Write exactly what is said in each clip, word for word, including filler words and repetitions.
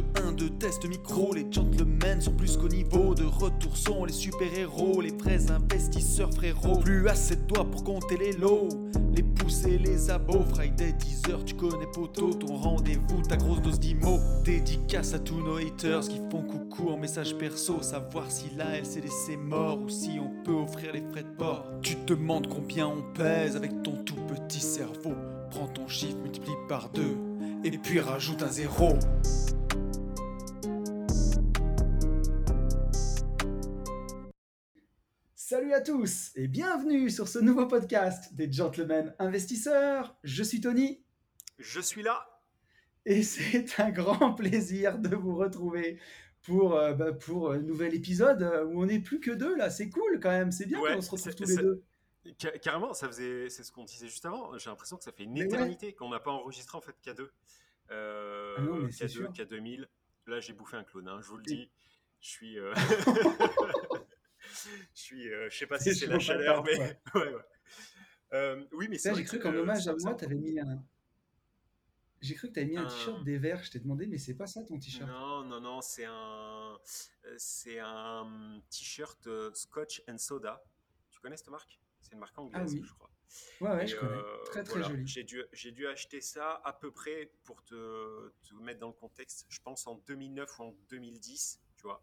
deux un deux test micro. Les gentlemen sont plus qu'au niveau. De retour sont les super-héros. Les vrais investisseurs frérots. Plus assez de doigts pour compter les lots. Les pousser les abos. Friday dix heures, tu connais poteau. Ton rendez-vous, ta grosse dose d'I M O. Dédicace à tous nos haters qui font coucou en message perso. Savoir si la L C D C est mort ou si on peut offrir les frais de port. Tu te demandes combien on pèse avec ton tout petit cerveau. Prends ton chiffre, multiplie par deux et puis rajoute un zéro. Salut à tous et bienvenue sur ce nouveau podcast des Gentlemen Investisseurs. Je suis Tony. Je suis là. Et c'est un grand plaisir de vous retrouver pour, euh, bah, pour un nouvel épisode où on n'est plus que deux là. C'est cool quand même, c'est bien ouais, qu'on se retrouve tous les deux. Carrément, ça faisait, c'est ce qu'on disait juste avant. J'ai l'impression que ça fait une mais éternité ouais. qu'on n'a pas enregistré en fait qu'à deux, euh, ah non, qu'à deux, qu'à deux mille. Là, j'ai bouffé un clone, hein, je vous le dis. Je suis, euh... je suis, euh, je sais pas si c'est, c'est la chaleur, mais ouais, ouais. Euh, oui, mais ça, j'ai cru qu'en que, hommage à moi, t'avais mis un. J'ai cru que tu avais mis un, un t-shirt des Verts, je t'ai demandé, mais c'est pas ça ton t-shirt. Non, non, non, c'est un, c'est un t-shirt euh, Scotch and Soda. Tu connais cette marque ? C'est une marque anglaise, ah oui. je crois. Ouais, ouais, et je connais. Euh, très, très voilà. joli. J'ai dû, j'ai dû acheter ça à peu près, pour te, te mettre dans le contexte, je pense en deux mille neuf ou en deux mille dix, tu vois.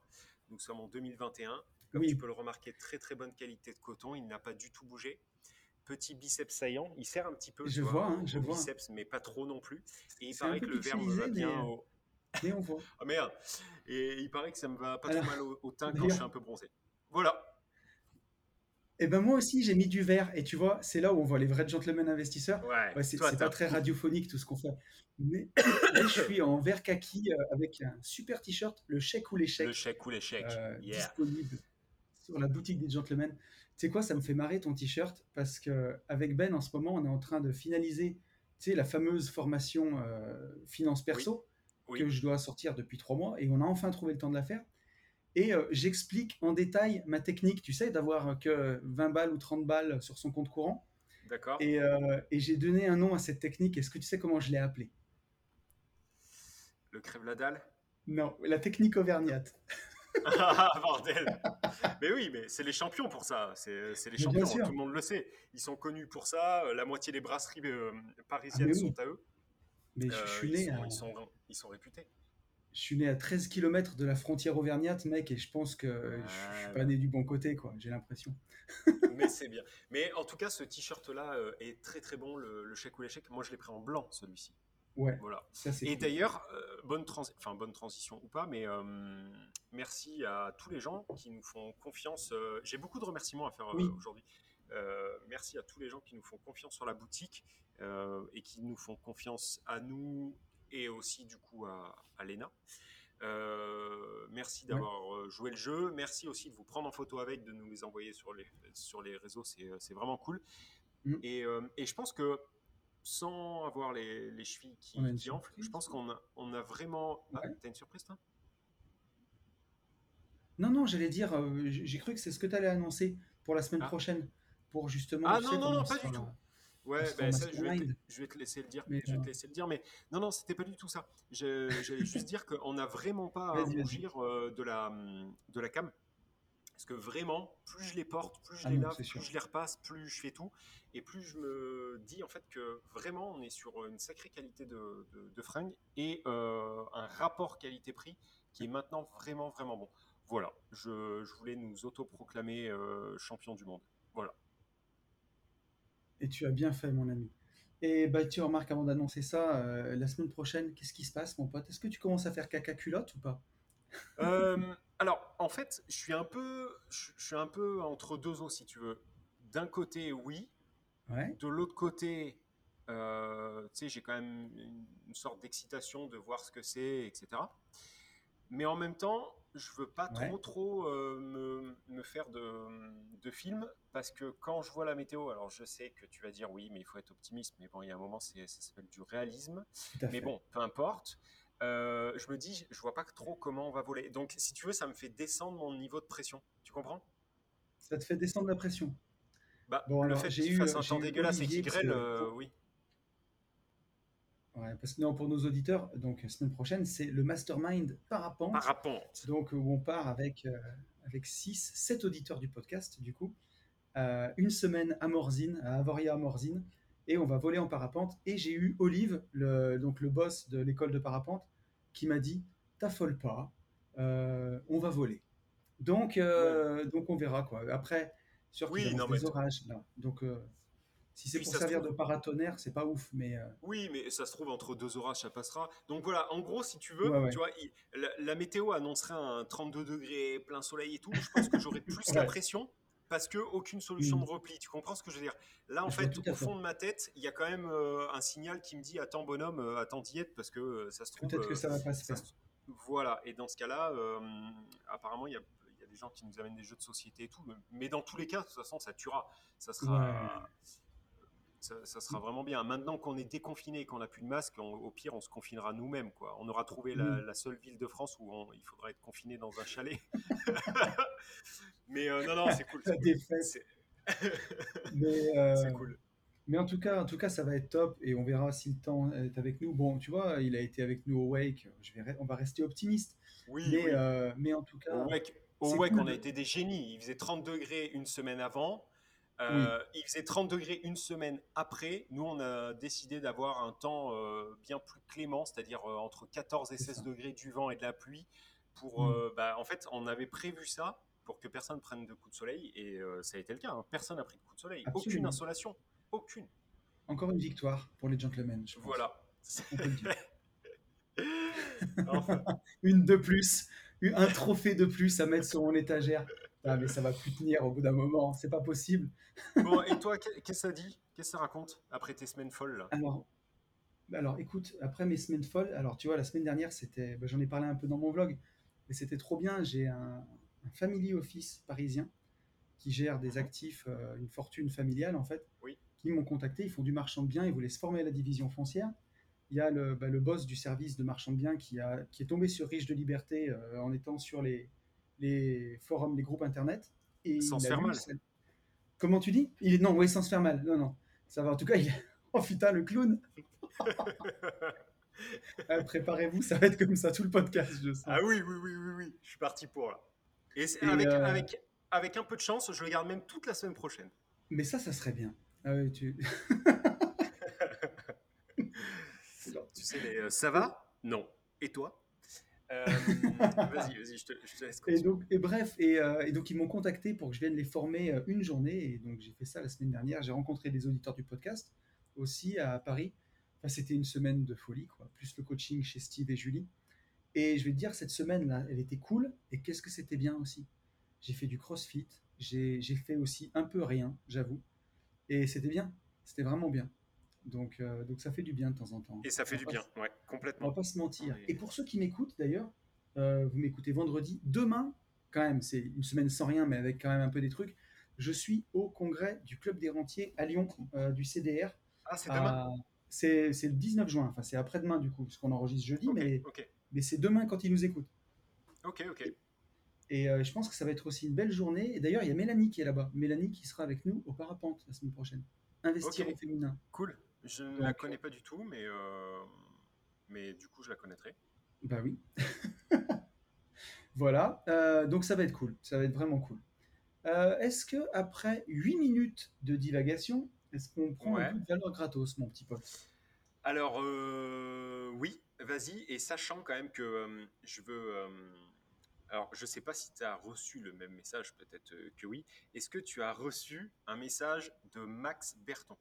Nous sommes en deux mille vingt et un. Comme oui. tu peux le remarquer, très, très bonne qualité de coton. Il n'a pas du tout bougé. Petit biceps saillant. Il serre un petit peu. Je vois, vois hein, je biceps, vois. biceps, mais pas trop non plus. Et il C'est paraît que le verre me va bien au... Mais on voit. Ah merde. Et il paraît que ça me va pas Alors, trop mal au, au teint quand je suis un peu bronzé. Voilà. Eh ben moi aussi, j'ai mis du vert. Et tu vois, c'est là où on voit les vrais gentlemen investisseurs. Ouais, ouais, c'est toi, c'est pas très radiophonique tout ce qu'on fait. Mais là, je suis en vert kaki avec un super t-shirt, le chèque ou l'échec. Le chèque ou l'échec, euh, yeah. Disponible sur la boutique des gentlemen. Tu sais quoi, ça me fait marrer ton t-shirt parce qu'avec Ben, en ce moment, on est en train de finaliser tu sais, la fameuse formation euh, finance perso oui. que oui. je dois sortir depuis trois mois. Et on a enfin trouvé le temps de la faire. Et euh, j'explique en détail ma technique, tu sais, d'avoir que vingt balles ou trente balles sur son compte courant. D'accord. Et, euh, et j'ai donné un nom à cette technique. Est-ce que tu sais comment je l'ai appelée ? Le crève la dalle ? Non, la technique auvergnate. Ah, bordel ! Mais oui, mais c'est les champions pour ça. C'est, c'est les mais champions, tout le monde le sait. Ils sont connus pour ça. La moitié des brasseries euh, parisiennes ah, oui. sont à eux. Mais euh, je suis né ils sont, à... ils, sont, ils, sont, ils sont réputés. Je suis né à treize kilomètres de la frontière auvergnate, mec, et je pense que ah, je, je suis pas né du bon côté, quoi. J'ai l'impression. Mais c'est bien. Mais en tout cas, ce t-shirt-là est très très bon, le, le chèque ou l'échec. Moi, je l'ai pris en blanc, celui-ci. Ouais. Voilà. Ça, c'est et cool. D'ailleurs, euh, bonne, transi- enfin, bonne transition ou pas, mais euh, merci à tous les gens qui nous font confiance. Euh, j'ai beaucoup de remerciements à faire euh, oui. aujourd'hui. Euh, merci à tous les gens qui nous font confiance sur la boutique euh, et qui nous font confiance à nous. Et aussi du coup à, à Léna. Euh, merci d'avoir ouais. joué le jeu. Merci aussi de vous prendre en photo avec, de nous les envoyer sur les, sur les réseaux. C'est, c'est vraiment cool. Mmh. Et, euh, et je pense que sans avoir les, les chevilles qui, qui enflent, je pense qu'on a, on a vraiment... Ouais. Ah, t'as une surprise, toi ? Non, non, j'allais dire, euh, j'ai cru que c'est ce que t'allais annoncer pour la semaine ah. prochaine. Pour justement... Ah non, sais, non, non, pas du tout. Ouais, ben ça, je, vais te, je vais te laisser le dire. Mais je vais te laisser le dire, mais non, non, c'était pas du tout ça. Je, j'allais juste dire qu'on n'a vraiment pas vas-y, à rougir de la de la cam, parce que vraiment, plus je les porte, plus je ah les non, lave, plus sûr. je les repasse, plus je fais tout, et plus je me dis en fait que vraiment, on est sur une sacrée qualité de de, de fringues et euh, un rapport qualité-prix qui est maintenant vraiment vraiment bon. Voilà, je, je voulais nous autoproclamer euh, champions du monde. Voilà. Et tu as bien fait, mon ami. Et bah, tu remarques, avant d'annoncer ça, euh, la semaine prochaine, qu'est-ce qui se passe, mon pote ? Est-ce que tu commences à faire caca culotte ou pas ? euh, Alors, en fait, je suis un peu, je suis un peu entre deux eaux, si tu veux. D'un côté, oui. Ouais. De l'autre côté, euh, tu sais, j'ai quand même une, une sorte d'excitation de voir ce que c'est, et cetera. Mais en même temps, je veux pas ouais. trop, trop euh, me, me faire de, de film, parce que quand je vois la météo, alors je sais que tu vas dire oui, mais il faut être optimiste, mais bon, il y a un moment, c'est, ça s'appelle du réalisme. Mais fait. bon, peu importe. Euh, je me dis, je vois pas trop comment on va voler. Donc, si tu veux, ça me fait descendre mon niveau de pression. Tu comprends ? Ça te fait descendre la pression. Bah, bon, le alors, fait qu'il eu, fasse un temps dégueulasse et qu'il grêle, euh, oui. Ouais, parce que non, pour nos auditeurs, donc semaine prochaine, c'est le Mastermind Parapente. Parapente. Donc où on part avec euh, avec six, sept auditeurs du podcast, du coup, euh, une semaine à Morzine, à Avoria Morzine, et on va voler en parapente. Et j'ai eu Olive, le donc le boss de l'école de parapente, qui m'a dit "T'affole pas, euh, on va voler." Donc euh, ouais. donc on verra quoi. Après, sur oui, non, des mais... orages là, donc. Euh, Si c'est puis pour ça servir trouve... de paratonnerre, c'est pas ouf, mais... Euh... Oui, mais ça se trouve, entre deux orages, ça passera. Donc voilà, en gros, si tu veux, ouais, ouais. tu vois, il, la, la météo annoncerait un trente-deux degrés, plein soleil et tout. Je pense que j'aurais plus ouais. la pression parce qu'aucune solution mmh. de repli. Tu comprends ce que je veux dire? Là, en je fait, au fond fait. de ma tête, il y a quand même euh, un signal qui me dit « Attends, bonhomme, euh, attends d'y être parce que euh, ça se trouve... » Peut-être euh, que ça va pas se faire. Se... Voilà, et dans ce cas-là, euh, apparemment, il y a... Il y a des gens qui nous amènent des jeux de société et tout, mais dans tous les cas, de toute façon, ça tuera. Ça sera, ouais. ça, ça sera vraiment bien. Maintenant qu'on est déconfiné et qu'on n'a plus de masque, on, au pire, on se confinera nous-mêmes, quoi. On aura trouvé la, la seule ville de France où on, il faudra être confiné dans un chalet. mais euh, non, non, c'est cool. C'est cool. Des fesses. C'est... mais, euh... c'est cool. Mais en tout cas, en tout cas, ça va être top et on verra si le temps est avec nous. Bon, tu vois, il a été avec nous au Wake. Je vais, on va rester optimiste. Oui. Mais, oui. Euh, mais en tout cas, au Wake. Au Wake, cool. On a été des génies. Il faisait trente degrés une semaine avant. Euh, oui. Il faisait trente degrés une semaine après. Nous, on a décidé d'avoir un temps euh, bien plus clément, c'est-à-dire euh, entre quatorze et seize degrés du vent et de la pluie. Pour, mm. euh, bah, en fait, on avait prévu ça pour que personne ne prenne de coup de soleil. Et euh, ça a été le cas. Hein. Personne n'a pris de coup de soleil. Absolument. Aucune insolation. Aucune. Encore une victoire pour les gentlemen, je pense. Voilà. On peut le dire. Enfin. Une de plus. Un trophée de plus à mettre sur mon étagère. Ah, mais ça va plus tenir au bout d'un moment, c'est pas possible. Bon, et toi, qu'est-ce que ça dit? Qu'est-ce que ça raconte après tes semaines folles là? Alors, alors, écoute, après mes semaines folles, alors tu vois, la semaine dernière, c'était, ben, j'en ai parlé un peu dans mon vlog, mais c'était trop bien. J'ai un, un family office parisien qui gère des actifs, euh, une fortune familiale en fait, oui. qui m'ont contacté. Ils font du marchand de biens, ils voulaient se former à la division foncière. Il y a le, bah, le boss du service de marchand de biens qui, a, qui est tombé sur Riche de Liberté euh, en étant sur les, les forums, les groupes internet. Et sans se faire mal. Ça... Comment tu dis il... Non, oui, sans se faire mal. Non, non. Ça va, en tout cas, il... Oh putain, le clown. euh, préparez-vous, ça va être comme ça tout le podcast, je sais. Ah oui, oui, oui, oui, oui. Je suis parti pour là. Et, c'est... Et avec, euh... avec, avec un peu de chance, je le garde même toute la semaine prochaine. Mais ça, ça serait bien. Ah oui, tu... Tu sais, les, euh, ça va ? Non. Et toi ? euh, Vas-y, vas-y, je te, je te laisse continuer. Et, donc, et bref, et, euh, et donc ils m'ont contacté pour que je vienne les former euh, une journée. Et donc j'ai fait ça la semaine dernière. J'ai rencontré des auditeurs du podcast aussi à Paris. Enfin, c'était une semaine de folie, quoi. Plus le coaching chez Steve et Julie. Et je vais te dire, cette semaine-là, elle était cool. Et qu'est-ce que c'était bien aussi ? J'ai fait du crossfit. J'ai, j'ai fait aussi un peu rien, j'avoue. Et c'était bien. C'était vraiment bien. Donc, euh, donc ça fait du bien de temps en temps. Et ça fait du bien, se... ouais, complètement. On va pas se mentir. Et pour ceux qui m'écoutent d'ailleurs, euh, vous m'écoutez vendredi, demain, quand même, c'est une semaine sans rien, mais avec quand même un peu des trucs. Je suis au congrès du Club des Rentiers à Lyon, euh, du C D R. Ah, c'est demain. Euh, c'est, c'est le dix-neuf juin, enfin c'est après-demain du coup, parce qu'on enregistre jeudi, okay, mais, okay. mais c'est demain quand ils nous écoutent. Ok, ok. Et, et euh, je pense que ça va être aussi une belle journée. Et d'ailleurs, il y a Mélanie qui est là-bas. Mélanie qui sera avec nous au parapente la semaine prochaine. Investir okay. au féminin. Cool. Je ne la connais pas du tout, mais, euh... mais du coup, je la connaîtrai. Bah oui. Voilà. Euh, donc, ça va être cool. Ça va être vraiment cool. Euh, est-ce qu'après huit minutes de divagation, est-ce qu'on prend ouais. un peu de valeur gratos, mon petit pote? Alors, euh, oui, vas-y. Et sachant quand même que euh, je veux... Euh... Alors, je ne sais pas si tu as reçu le même message, peut-être que oui. Est-ce que tu as reçu un message de Max Berton?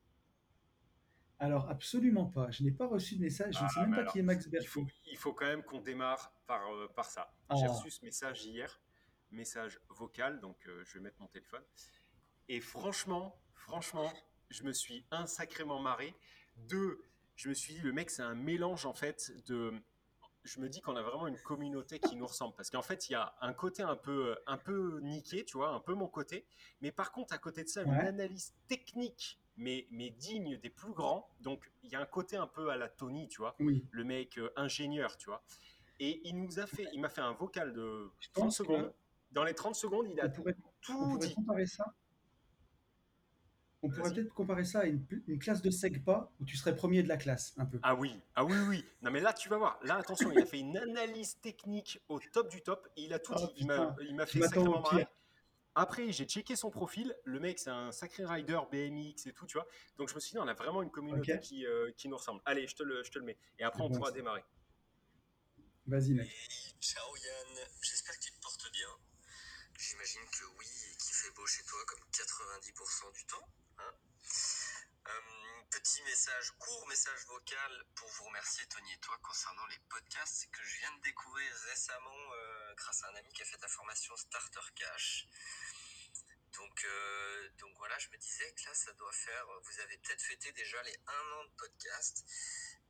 Alors, absolument pas. Je n'ai pas reçu de message. Je ah, ne sais même pas alors, qui est Max Berton. Il faut, il faut quand même qu'on démarre par, euh, par ça. Ah. J'ai reçu ce message hier, message vocal, donc euh, je vais mettre mon téléphone. Et franchement, franchement, je me suis un sacrément marré. Deux, je me suis dit, le mec, c'est un mélange, en fait, de... Je me dis qu'on a vraiment une communauté qui nous ressemble. Parce qu'en fait, il y a un côté un peu, un peu niqué, tu vois, un peu mon côté. Mais par contre, à côté de ça, ouais. une analyse technique, mais, mais digne des plus grands. Donc, il y a un côté un peu à la Tony, tu vois, oui. le mec euh, ingénieur, tu vois. Et il, nous a fait, il m'a fait un vocal de trente secondes. Dans les trente secondes, il a on pourrait, tout on dit. Comparer ça On Vas-y. pourrait peut-être comparer ça à une, une classe de SEGPA où tu serais premier de la classe, un peu. Ah oui, ah oui, oui. Non, mais là, tu vas voir. Là, attention, il a fait une analyse technique au top du top et il a tout oh, dit. Il m'a, il m'a fait sacrément marrer. Après, j'ai checké son profil. Le mec, c'est un sacré rider B M X et tout, tu vois. Donc, je me suis dit, on a vraiment une communauté okay. qui, euh, qui nous ressemble. Allez, je te le, je te le mets. Et après, on bon, pourra c'est... démarrer. Vas-y, mec. Hey, ciao, Yann. J'espère que tu te portes bien. J'imagine que oui, et qu'il fait beau chez toi comme quatre-vingt-dix pour cent du temps. Hein euh, petit message, court message vocal pour vous remercier, Tony et toi, concernant les podcasts que je viens de découvrir récemment euh, grâce à un ami qui a fait ta formation Starter Cash. Donc, euh, donc voilà, je me disais que là, ça doit faire... Vous avez peut-être fêté déjà les un an de podcast.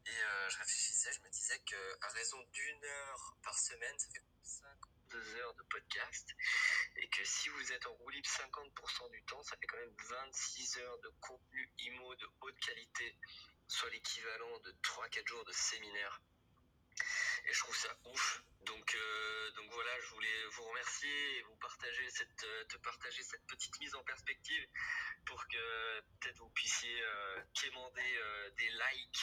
Et euh, je réfléchissais, je me disais qu'à raison d'une heure par semaine, ça fait cinquante-deux heures de podcast. Et que si vous êtes en roue libre cinquante pour cent du temps, ça fait quand même vingt-six heures de contenu I M O de haute qualité, soit l'équivalent de trois à quatre jours de séminaire. Et je trouve ça ouf. Donc, euh, donc voilà, je voulais vous remercier et vous partager cette, euh, te partager cette petite mise en perspective pour que peut-être vous puissiez euh, quémander euh, des likes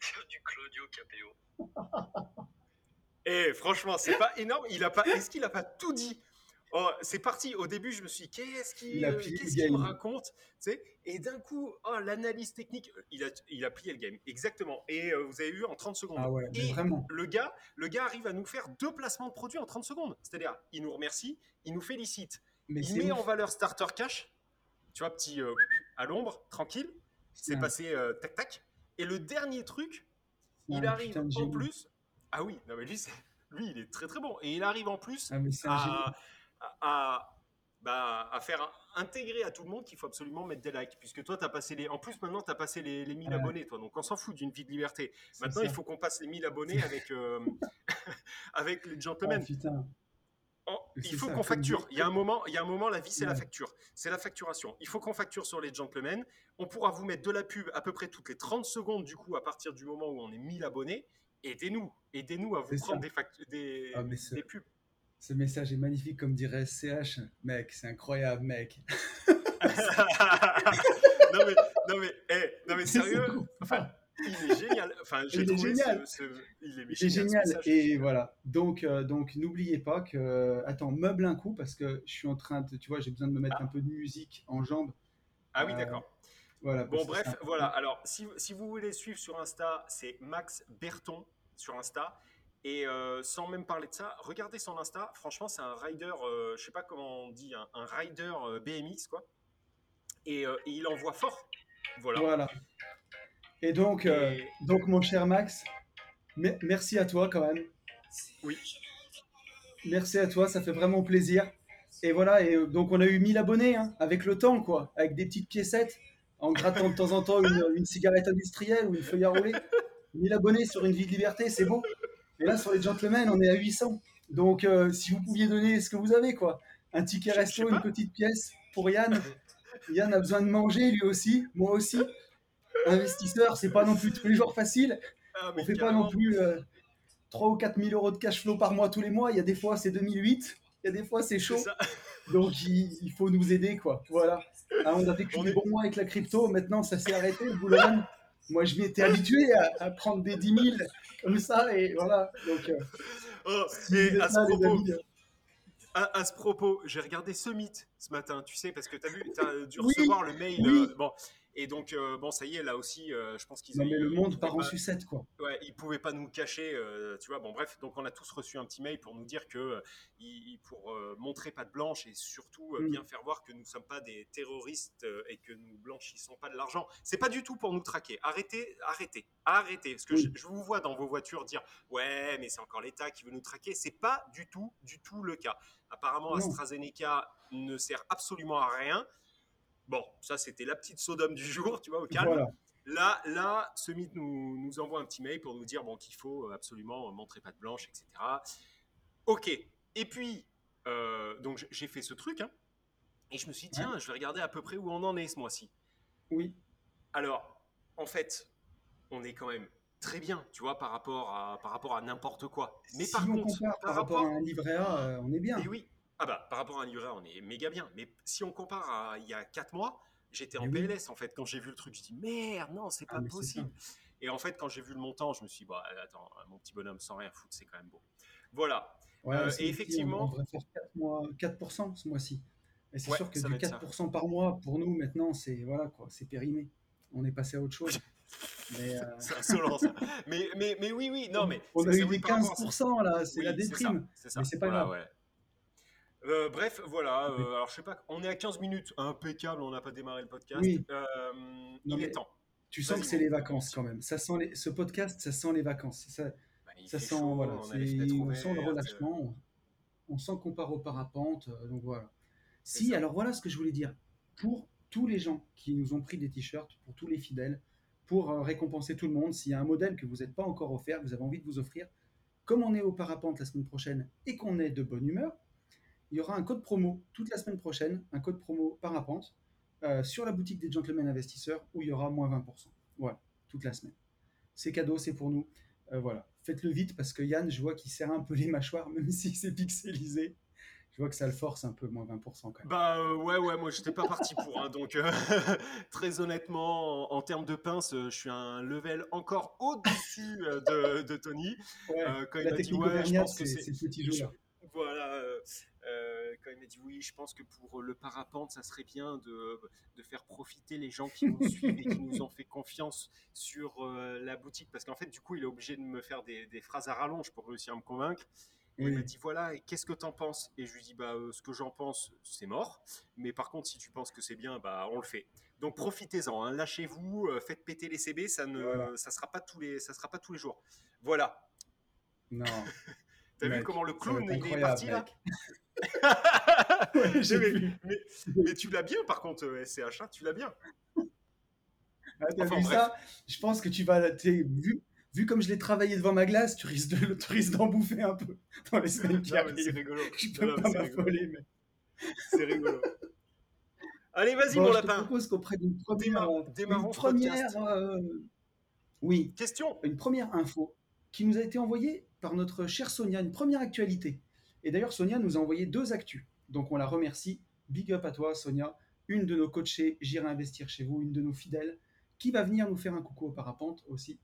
sur du Claudio Capéo. Eh, franchement, c'est pas énorme. Il a pas. Est-ce qu'il a pas tout dit ? Oh, c'est parti. Au début, je me suis dit, qu'est-ce qu'il, euh, qu'est-ce qu'il me raconte, tu sais ? Et d'un coup, oh, l'analyse technique, il a, il a plié le game. Exactement. Et euh, vous avez eu en trente secondes. Ah ouais, et vraiment. Le gars, le gars arrive à nous faire deux placements de produits en trente secondes. C'est-à-dire, il nous remercie, il nous félicite, mais il met ouf. en valeur Starter Cash. Tu vois, petit euh, à l'ombre, tranquille. C'est ouais. passé euh, tac tac. Et le dernier truc, ouais, il arrive putain, en plus. Ah oui, non mais lui, c'est... lui, il est très très bon. Et il arrive en plus ah, à, à, à, bah, à faire intégrer à tout le monde qu'il faut absolument mettre des likes. Puisque toi, t'as passé les... en plus, maintenant, tu as passé les, les mille euh... abonnés, toi. Donc, on s'en fout d'une vie de liberté. C'est maintenant, ça. Il faut qu'on passe les mille abonnés avec, euh... avec les gentlemen. Oh, putain. Oh, il faut ça, qu'on facture. Il y a un moment, il y a un moment, la vie, c'est ouais. la facture. C'est la facturation. Il faut qu'on facture sur les gentlemen. On pourra vous mettre de la pub à peu près toutes les trente secondes, du coup, à partir du moment où on est mille abonnés. Aidez-nous, aidez-nous à vous c'est prendre des, fact- des, ah, ce, des pubs. Ce message est magnifique, comme dirait S C H. Mec, c'est incroyable, mec. non, mais, non, mais, hey, non, mais sérieux, enfin, il est génial. Enfin, j'ai il, trouvé est génial. Ce, ce, il est génial. Il est génial. Message, et génial. Voilà. Donc, euh, donc, n'oubliez pas que. Euh, attends, meuble un coup, parce que je suis en train de. Tu vois, j'ai besoin de me mettre ah. un peu de musique en jambes. Ah oui, euh, d'accord. Voilà, bon bref, ça. Voilà. Alors, si, si vous voulez suivre sur Insta, c'est Max Berton sur Insta. Et euh, sans même parler de ça, regardez son Insta. Franchement, c'est un rider, euh, je sais pas comment on dit, un, un rider euh, B M X, quoi. Et, euh, et il envoie fort. Voilà. Voilà. Et donc, et... Euh, donc mon cher Max, m- merci à toi quand même. Oui. Merci à toi, ça fait vraiment plaisir. Et voilà. Et donc, on a eu mille abonnés hein, avec le temps, quoi, avec des petites piécettes. En grattant de temps en temps une, une cigarette industrielle ou une feuille à rouler. mille abonnés sur une vie de liberté, c'est beau. Et là, sur les gentlemen, on est à huit cents. Donc, euh, si vous pouviez donner ce que vous avez, quoi. Un ticket resto, une petite pièce pour Yann. Yann a besoin de manger, lui aussi. Moi aussi. Investisseur, c'est pas non plus tous les jours facile. Ah, on fait carrément. Pas non plus euh, trois ou quatre mille euros de cash flow par mois tous les mois. Il y a des fois, c'est deux mille huit. Il y a des fois, c'est chaud. C'est donc, il, il faut nous aider, quoi. Voilà. Ah, on a vécu on est... des bons mois avec la crypto. Maintenant, ça s'est arrêté, le boulot. Moi, je m'étais habitué à, à prendre des dix mille comme ça. Et voilà. Donc, euh, oh, si et à, ce là, propos, amis, à, à ce propos, j'ai regardé Summit ce matin, tu sais, parce que tu as vu, tu as dû recevoir oui, le mail. Oui. Euh, bon. Et donc, euh, bon, ça y est, là aussi, euh, je pense qu'ils... Non, mais le monde part en sucette, quoi. Ouais, ils ne pouvaient pas nous le cacher, euh, tu vois. Bon, bref, donc on a tous reçu un petit mail pour nous dire que, euh, ils, pour euh, montrer patte blanche et surtout euh, bien faire voir que nous ne sommes pas des terroristes euh, et que nous ne blanchissons pas de l'argent. Ce n'est pas du tout pour nous traquer. Arrêtez, arrêtez, arrêtez. Parce que oui. je, je vous vois dans vos voitures dire « Ouais, mais c'est encore l'État qui veut nous traquer. » Ce n'est pas du tout, du tout le cas. Apparemment, non. AstraZeneca ne sert absolument à rien. Bon, ça, c'était la petite sodome du jour, tu vois, au calme. Voilà. Là, là, ce mythe nous, nous envoie un petit mail pour nous dire bon, qu'il faut absolument montrer patte blanche, et cetera. OK. Et puis, euh, donc, j'ai fait ce truc. Hein, et je me suis dit, tiens, je vais regarder à peu près où on en est ce mois-ci. Oui. Alors, en fait, on est quand même très bien, tu vois, par rapport à, par rapport à n'importe quoi. Mais si par on contre… Compare, par, par rapport à un livret A, euh, on est bien. Et oui. Ah bah, par rapport à un livret, on est méga bien. Mais si on compare à il y a quatre mois, J'étais en oui. P L S, en fait, quand j'ai vu le truc, je dis merde, non, c'est pas ah, possible. C'est et en fait, quand j'ai vu le montant, je me suis dit, bah, attends, mon petit bonhomme sans rien foutre, c'est quand même beau. Voilà. Ouais, euh, et effectivement. On devrait faire quatre pour cent ce mois-ci. Mais c'est ouais, sûr que du quatre pour cent ça. Par mois, pour nous, maintenant, c'est, voilà, quoi, c'est périmé. On est passé à autre chose. Mais, euh... c'est insolent, ça. Mais, mais, mais oui, oui, non, mais. On a eu des quinze pour cent, là, c'est oui, la déprime. C'est ça. C'est ça. Mais c'est pas voilà, grave. Ouais. Euh, bref, voilà. Euh, alors, je sais pas. On est à quinze minutes. Impeccable. On n'a pas démarré le podcast. Oui. Euh, non, il est temps. Tu sens Vas-y, que c'est les vacances quand même. Ça sent les... Ce podcast, ça sent les vacances. Ça, bah, ça sent. Chaud, voilà. On, c'est... on sent le relâchement. Euh... On sent qu'on part au parapente. Donc voilà. C'est si. Ça. Alors voilà ce que je voulais dire. Pour tous les gens qui nous ont pris des t-shirts, pour tous les fidèles, pour euh, récompenser tout le monde. S'il y a un modèle que vous n'êtes pas encore offert, que vous avez envie de vous offrir, comme on est au parapente la semaine prochaine et qu'on est de bonne humeur. Il y aura un code promo toute la semaine prochaine, un code promo parapente, euh, sur la boutique des Gentlemen Investisseurs où il y aura moins vingt pour cent. Voilà, toute la semaine. C'est cadeau, c'est pour nous. Euh, voilà, faites-le vite parce que Yann, je vois qu'il serre un peu les mâchoires, même si c'est pixelisé. Je vois que ça le force un peu, moins vingt pour cent quand même. Bah euh, ouais, ouais, moi j'étais pas parti pour. Hein, donc euh, très honnêtement, en, en termes de pince, je suis un level encore au-dessus de, de Tony. Ouais, euh, quand la il technique m'a dit, ouais, je pense que c'est, c'est le petit jeu là. Voilà, euh, euh, quand il m'a dit oui, je pense que pour le parapente, ça serait bien de, de faire profiter les gens qui nous suivent et qui nous ont fait confiance sur euh, la boutique. Parce qu'en fait, du coup, il est obligé de me faire des, des phrases à rallonge pour réussir à me convaincre. Et oui. Il m'a dit voilà, et qu'est-ce que t'en penses ? Et je lui dis bah, euh, ce que j'en pense, c'est mort. Mais par contre, si tu penses que c'est bien, bah, on le fait. Donc profitez-en, hein, lâchez-vous, euh, faites péter les C B, ça ne voilà. ça sera pas tous les, ça sera pas tous les jours. Voilà. Non. T'as mec, vu comment le clown il est parti là? Ouais, j'ai mais, vu. Mais, mais tu l'as bien par contre, S C H, tu l'as bien. Ah, t'as enfin, vu bref. Ça? Je pense que tu vas. Vu, vu comme je l'ai travaillé devant ma glace, tu risques, de, tu risques d'en bouffer un peu dans les semaines qui arrivent. C'est rigolo. Je peux non, pas c'est m'affoler, rigolo. Mais. C'est rigolo. Allez, vas-y, bon, mon je lapin. Je te propose qu'on prenne une première. Démarrons une première euh... Oui. Question. Une première info qui nous a été envoyée par notre chère Sonia, une première actualité. Et d'ailleurs, Sonia nous a envoyé deux actus. Donc, on la remercie. Big up à toi, Sonia. Une de nos coachées, J'irai investir chez vous, une de nos fidèles, qui va venir nous faire un coucou au parapente aussi,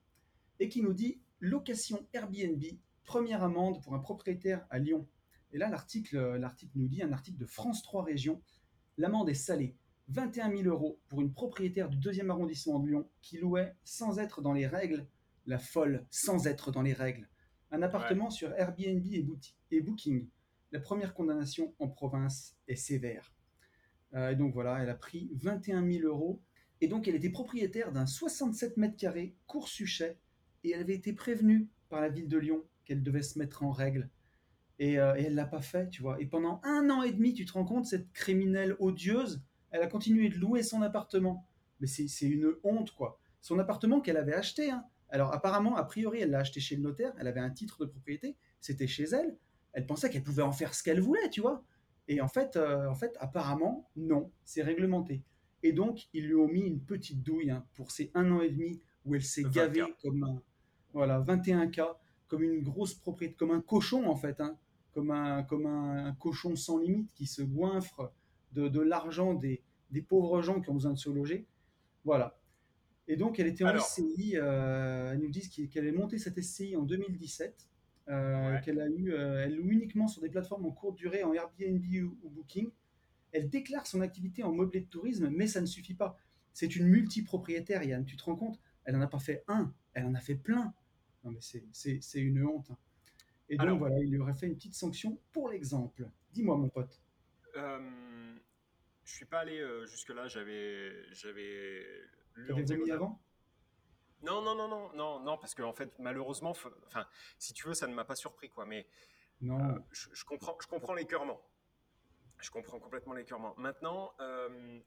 et qui nous dit « Location Airbnb, première amende pour un propriétaire à Lyon ». Et là, l'article, l'article nous dit, un article de France trois Région, « L'amende est salée, vingt et un mille euros pour une propriétaire du deuxième arrondissement de Lyon qui louait sans être dans les règles, la folle, sans être dans les règles. » Un appartement ouais. sur Airbnb et, bouti- et Booking. La première condamnation en province est sévère. Euh, et donc voilà, elle a pris vingt et un mille euros. Et donc elle était propriétaire d'un soixante-sept mètres carrés court-suchet. Et elle avait été prévenue par la ville de Lyon qu'elle devait se mettre en règle. Et, euh, et elle ne l'a pas fait, tu vois. Et pendant un an et demi, tu te rends compte, cette criminelle odieuse, elle a continué de louer son appartement. Mais c'est, c'est une honte, quoi. Son appartement qu'elle avait acheté, hein. Alors apparemment, a priori, elle l'a acheté chez le notaire, elle avait un titre de propriété, c'était chez elle, elle pensait qu'elle pouvait en faire ce qu'elle voulait, tu vois. Et en fait, euh, en fait, apparemment, non, c'est réglementé. Et donc, ils lui ont mis une petite douille hein, pour ces un an et demi où elle s'est gavée comme un, voilà, vingt et un K, comme une grosse propriété, comme un cochon en fait, hein, comme, un, comme un, un cochon sans limite qui se goinfre de, de l'argent des, des pauvres gens qui ont besoin de se loger, voilà. Et donc, elle était en S C I, euh, elles nous disent qu'elle avait monté cette S C I en deux mille dix-sept, euh, ouais. qu'elle a eu, euh, elle loue uniquement sur des plateformes en courte durée, en Airbnb ou, ou Booking. Elle déclare son activité en meublé de tourisme, mais ça ne suffit pas. C'est une multipropriétaire, Yann, tu te rends compte ? Elle n'en a pas fait un, elle en a fait plein. Non, mais c'est, c'est, c'est une honte. Hein. Et donc, alors, voilà, il lui aurait fait une petite sanction pour l'exemple. Dis-moi, mon pote. Euh, je ne suis pas allé euh, jusque-là, j'avais... j'avais... Tu avais mis avant ? Non, non, non, non, non, non, parce que en fait, malheureusement, enfin, si tu veux, ça ne m'a pas surpris, quoi. Mais non. Euh, je, je comprends, je comprends l'écœurement. Je comprends complètement l'écœurement. Maintenant, euh,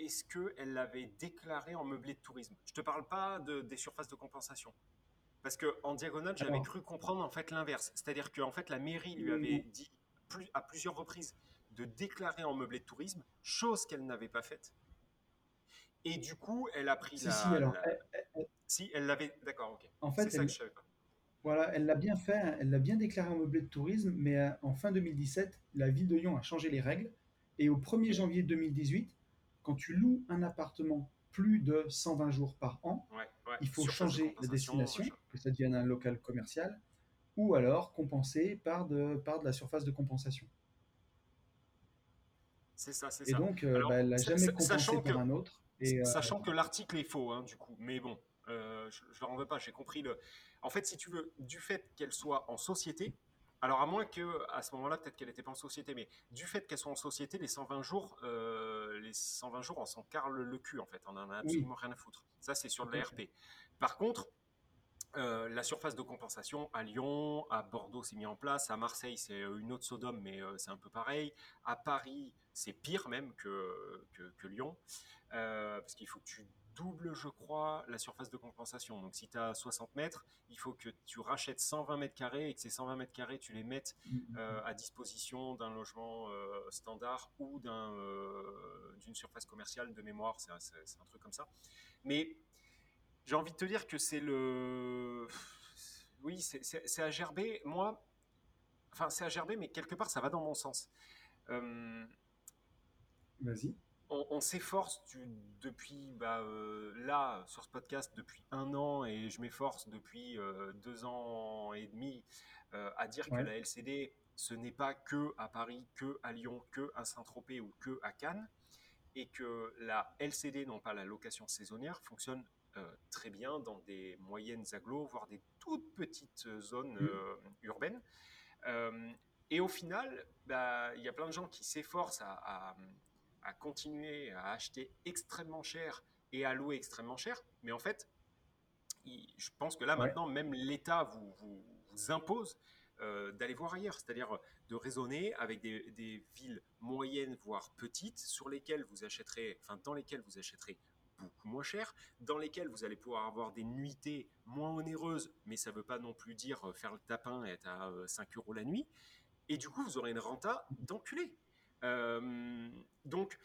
est-ce que elle l'avait déclaré en meublé de tourisme ? Je te parle pas de, des surfaces de compensation, parce que en diagonale, j'avais Alors. cru comprendre en fait l'inverse, c'est-à-dire que en fait, la mairie lui avait mmh. dit plus, à plusieurs reprises de déclarer en meublé de tourisme, chose qu'elle n'avait pas faite. Et du coup, elle a pris si, la... Si, alors, la... Elle, elle, elle... si, elle l'avait... D'accord, ok. En fait, c'est ça elle... que je savais pas. Voilà, elle l'a bien fait, elle l'a bien déclaré en meublé de tourisme, mais en fin deux mille dix-sept, la ville de Lyon a changé les règles, et au premier janvier deux mille dix-huit, quand tu loues un appartement plus de cent vingt jours par an, ouais, ouais. il faut surface changer de, de destination, ouais. que ça devienne un local commercial, ou alors compenser par de, par de la surface de compensation. C'est ça, c'est et ça. Et donc, alors, bah, elle n'a jamais compensé par que, un autre. Et, sachant euh, que l'article est faux, hein, du coup, mais bon, euh, je ne leur en veux pas, j'ai compris. Le... En fait, si tu veux, du fait qu'elle soit en société, alors à moins qu'à ce moment-là, peut-être qu'elle n'était pas en société, mais du fait qu'elle soit en société, les cent vingt jours, euh, les cent vingt jours, on s'en carle le cul, en fait. On n'en a absolument oui. rien à foutre. Ça, c'est sur de l'A R P. Par contre, Euh, la surface de compensation à Lyon, à Bordeaux, c'est mis en place. À Marseille, c'est une autre Sodome, mais euh, c'est un peu pareil. À Paris, c'est pire même que, que, que Lyon, euh, parce qu'il faut que tu doubles, je crois, la surface de compensation. Donc, si tu as soixante mètres, il faut que tu rachètes cent vingt mètres carrés et que ces cent vingt mètres carrés, tu les mettes euh, à disposition d'un logement euh, standard ou d'un, euh, d'une surface commerciale de mémoire. C'est, c'est, c'est un truc comme ça. Mais... j'ai envie de te dire que c'est le... Oui, c'est, c'est, c'est à gerber, moi... Enfin, c'est à gerber, mais quelque part, ça va dans mon sens. Euh... Vas-y. On, on s'efforce tu, depuis, bah, euh, là, sur ce podcast, depuis un an, et je m'efforce depuis euh, deux ans et demi euh, à dire ouais. que la L C D, ce n'est pas que à Paris, que à Lyon, que à Saint-Tropez ou que à Cannes, et que la L C D, non pas la location saisonnière, fonctionne Euh, très bien dans des moyennes agglos, voire des toutes petites zones euh, urbaines. Euh, et au final, bah, y a plein de gens qui s'efforcent à, à, à continuer à acheter extrêmement cher et à louer extrêmement cher. Mais en fait, il, je pense que là, ouais. maintenant, même l'État vous, vous, vous impose euh, d'aller voir ailleurs, c'est-à-dire de raisonner avec des, des villes moyennes, voire petites, sur lesquelles vous achèterez, enfin, dans lesquelles vous achèterez beaucoup moins cher, dans lesquels vous allez pouvoir avoir des nuitées moins onéreuses, mais ça ne veut pas non plus dire faire le tapin et être à cinq euros la nuit. Et du coup, vous aurez une renta d'enculé. Euh, donc,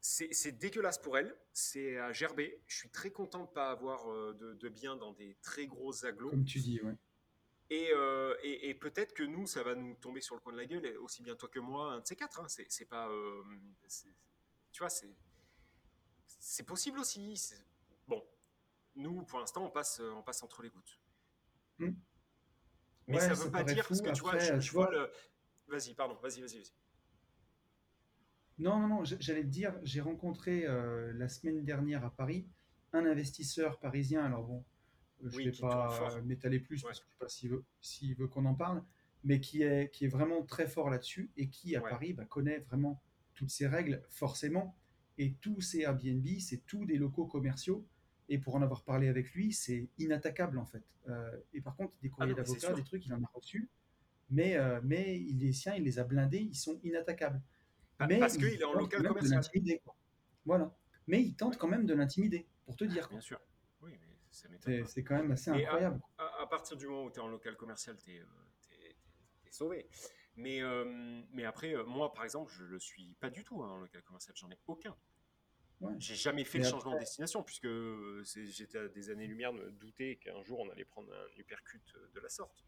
c'est, c'est dégueulasse pour elle. C'est à gerber. Je suis très content de ne pas avoir de, de biens dans des très grosses agglos. Comme tu dis, ouais. Et, euh, et, et peut-être que nous, ça va nous tomber sur le coin de la gueule, aussi bien toi que moi, un de ces quatre. Hein. C'est, c'est pas... Euh, c'est, tu vois, c'est... c'est possible aussi. C'est... Bon, nous, pour l'instant, on passe, on passe entre les gouttes. Mmh. Mais ouais, ça ne veut pas dire, fou. Parce que après, tu vois, je, je vois... vois le... Vas-y, pardon, vas-y, vas-y, vas-y. Non, non, non, j'allais te dire, j'ai rencontré euh, la semaine dernière à Paris un investisseur parisien. Alors bon, je ne oui, vais pas m'étaler plus, ouais. parce que je ne sais pas s'il veut, s'il veut qu'on en parle, mais qui est, qui est vraiment très fort là-dessus et qui, à ouais. Paris, bah, connaît vraiment toutes ces règles, forcément. Et tous ces Airbnb, c'est tous des locaux commerciaux. Et pour en avoir parlé avec lui, c'est inattaquable, en fait. Euh, et par contre, des courriers ah non, d'avocats, des trucs, il en a reçu. Mais, euh, mais les siens, il les a blindés, ils sont inattaquables. Bah, mais parce qu'il est en local commercial. Voilà. Mais il tente quand même de l'intimider, pour te dire. Bien sûr. Oui, mais ça m'étonne c'est, pas. C'est quand même assez et incroyable. À, à partir du moment où tu es en local commercial, tu es... Euh... sauvé. Mais, euh, mais après, euh, moi, par exemple, je ne le suis pas du tout hein, dans le cas commercial. J'en ai aucun. Ouais. J'ai jamais fait mais le après... changement de destination puisque c'est, j'étais à des années-lumière de me douter qu'un jour, on allait prendre un uppercut de la sorte.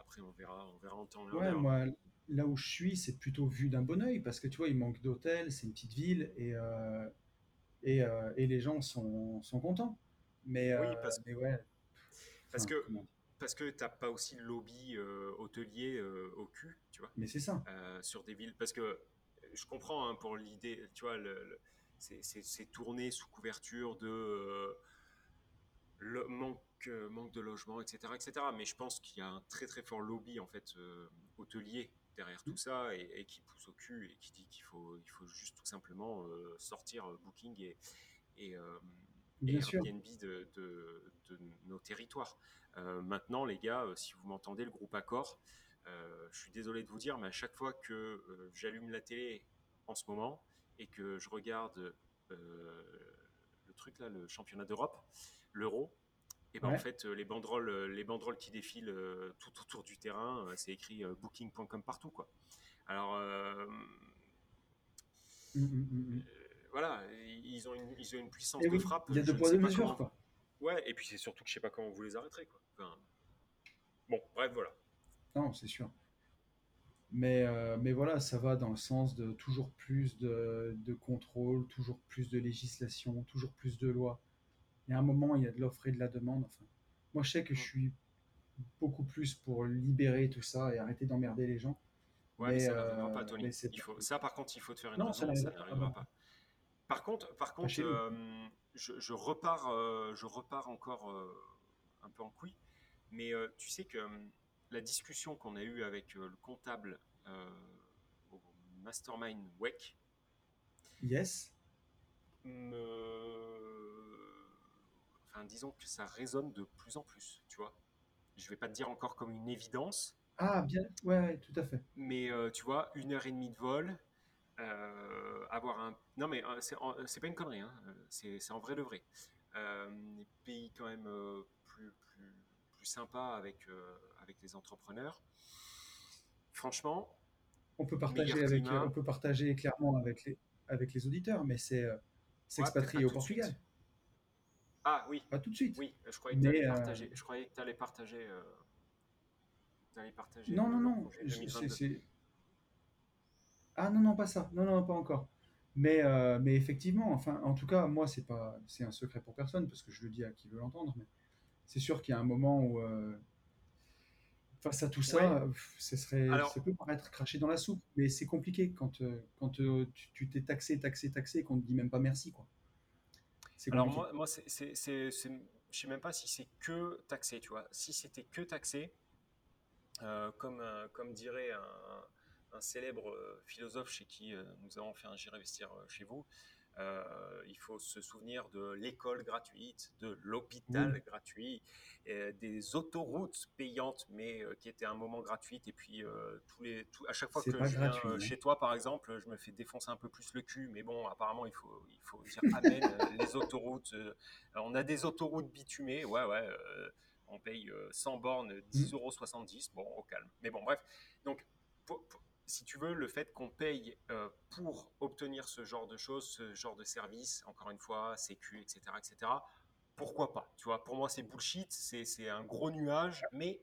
Après, on verra, on verra en temps. Ouais, moi, là où je suis, c'est plutôt vu d'un bon oeil parce que tu vois, il manque d'hôtels, c'est une petite ville et, euh, et, euh, et les gens sont, sont contents. Mais, oui, parce, euh, mais ouais. Parce enfin, que... Comment... Parce que tu n'as pas aussi le lobby euh, hôtelier euh, au cul, tu vois. Mais c'est ça. Euh, sur des villes. Parce que je comprends hein, pour l'idée, tu vois, le, le, c'est, c'est, c'est tourné sous couverture de euh, le manque, euh, manque de logement, et cetera, et cetera. Mais je pense qu'il y a un très, très fort lobby, en fait, euh, hôtelier derrière tout ça et, et qui pousse au cul et qui dit qu'il faut, il faut juste tout simplement euh, sortir Booking et... et euh, et bien Airbnb de, de, de nos territoires. Euh, maintenant, les gars, euh, si vous m'entendez, le groupe Accor, euh, je suis désolé de vous dire, mais à chaque fois que euh, j'allume la télé en ce moment et que je regarde euh, le truc là, le championnat d'Europe, l'Euro, et ben ouais. en fait, les banderoles, les banderoles qui défilent euh, tout autour du terrain, euh, c'est écrit euh, Booking point com partout, quoi. Alors. Euh, mmh, mmh, mmh. Voilà, ils ont une, ils ont une puissance oui, de frappe. Il y a deux poids deux mesures, quoi. Ouais, et puis c'est surtout que je ne sais pas comment vous les arrêterez, quoi. Enfin, bon, bref, voilà. Non, c'est sûr. Mais, euh, mais voilà, ça va dans le sens de toujours plus de, de contrôle, toujours plus de législation, toujours plus de lois. Il y a un moment, il y a de l'offre et de la demande. Enfin, moi, je sais que je suis beaucoup plus pour libérer tout ça et arrêter d'emmerder les gens. Ouais, mais, mais ça n'arrivera euh, pas, Tony. Il faut... Ça, par contre, il faut te faire une non, raison, ça, ça n'arrivera pas. pas. Par contre, par contre euh, je, je, repars, euh, je repars encore euh, un peu en couille, mais euh, tu sais que euh, la discussion qu'on a eue avec euh, le comptable euh, au Mastermind W E C, yes. me... enfin, disons que ça résonne de plus en plus, tu vois. Je ne vais pas te dire encore comme une évidence. Ah, bien, ouais, tout à fait. Mais euh, tu vois, une heure et demie de vol... Euh, avoir un non mais euh, c'est, en... c'est pas une connerie hein. c'est, c'est en vrai de vrai euh, des pays quand même euh, plus, plus, plus sympa avec, euh, avec les entrepreneurs, franchement on peut partager, avec, climat... on peut partager clairement avec les, avec les auditeurs, mais c'est euh, s'expatrier ouais, au Portugal. Ah oui, pas tout de suite. Oui, je croyais que tu allais euh... partager, je croyais que tu allais partager, euh... t'allais partager non non non je, c'est, c'est... Ah non, non, pas ça. Non, non, pas encore. Mais, euh, mais effectivement, enfin, en tout cas, moi, c'est, pas, c'est un secret pour personne, parce que je le dis à qui veut l'entendre, mais c'est sûr qu'il y a un moment où, euh, face à tout ça, ouais. ça, serait, Alors... ça peut paraître cracher dans la soupe, mais c'est compliqué quand, euh, quand euh, tu, tu t'es taxé, taxé, taxé, et qu'on ne te dit même pas merci, quoi. C'est compliqué. Alors moi, moi c'est, c'est, c'est, c'est, je ne sais même pas si c'est que taxé, tu vois. Si c'était que taxé, euh, comme, un, comme dirait un... un célèbre philosophe chez qui nous avons fait un Gérinvestir chez vous, euh, il faut se souvenir de l'école gratuite, de l'hôpital mmh. gratuit, et des autoroutes payantes, mais qui étaient à un moment gratuites. Et puis, euh, tous les, tout, à chaque fois c'est que je viens gratuit, chez toi, par exemple, je me fais défoncer un peu plus le cul. Mais bon, apparemment, il faut, il faut dire amen. Les autoroutes, euh, on a des autoroutes bitumées. Ouais, ouais, euh, on paye cent bornes, dix euros soixante-dix. Bon, au calme. Mais bon, bref. Donc, pour, pour, si tu veux, le fait qu'on paye euh, pour obtenir ce genre de choses, ce genre de services, encore une fois, sécu, et cetera, et cetera, pourquoi pas? Tu vois, pour moi, c'est bullshit, c'est, c'est un gros nuage, mais,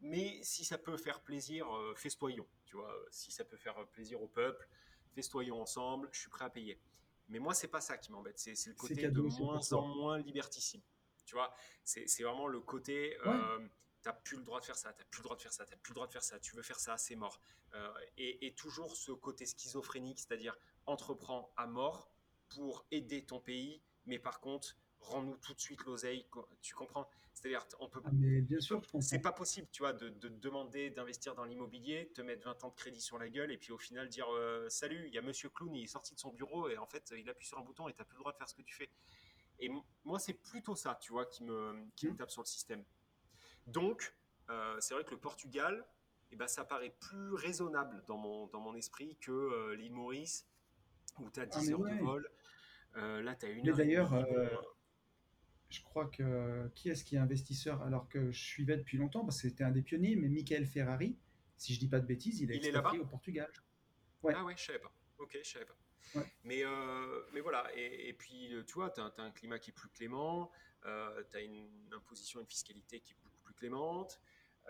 mais si ça peut faire plaisir, euh, festoyons. Tu vois, si ça peut faire plaisir au peuple, festoyons ensemble, je suis prêt à payer. Mais moi, c'est pas ça qui m'embête, c'est, c'est le côté c'est de moins en moins liberticide. Tu vois, c'est, c'est vraiment le côté... Euh, ouais. T'as plus le droit de faire ça, t'as plus le droit de faire ça, t'as plus le droit de faire ça, tu veux faire ça, c'est mort. Euh, et, et toujours ce côté schizophrénique, c'est-à-dire entreprends à mort pour aider ton pays, mais par contre, rends-nous tout de suite l'oseille, tu comprends? C'est-à-dire, on peut. Ah, mais bien sûr, je comprends. C'est pas possible, tu vois, de, de demander d'investir dans l'immobilier, te mettre vingt ans de crédit sur la gueule, et puis au final dire euh, salut, il y a monsieur Clown, il est sorti de son bureau, et en fait, il appuie sur un bouton, et t'as plus le droit de faire ce que tu fais. Et m- moi, c'est plutôt ça, tu vois, qui me, qui mmh. me tape sur le système. Donc, euh, c'est vrai que le Portugal, eh ben, ça paraît plus raisonnable dans mon, dans mon esprit que euh, l'île Maurice, où tu as dix ah, heures ouais. de vol. Euh, là, tu as une mais heure. Mais d'ailleurs, euh, je crois que qui est-ce qui est investisseur, alors que je suivais depuis longtemps, parce que c'était un des pionniers, mais Michael Ferrari, si je ne dis pas de bêtises, il est expatrié au Portugal. Ouais. Ah ouais, je ne savais pas. Ok, je ne savais pas. Ouais. Mais, euh, mais voilà, et, et puis tu vois, tu as un climat qui est plus clément, euh, tu as une imposition, une fiscalité qui est beaucoup plus clémente.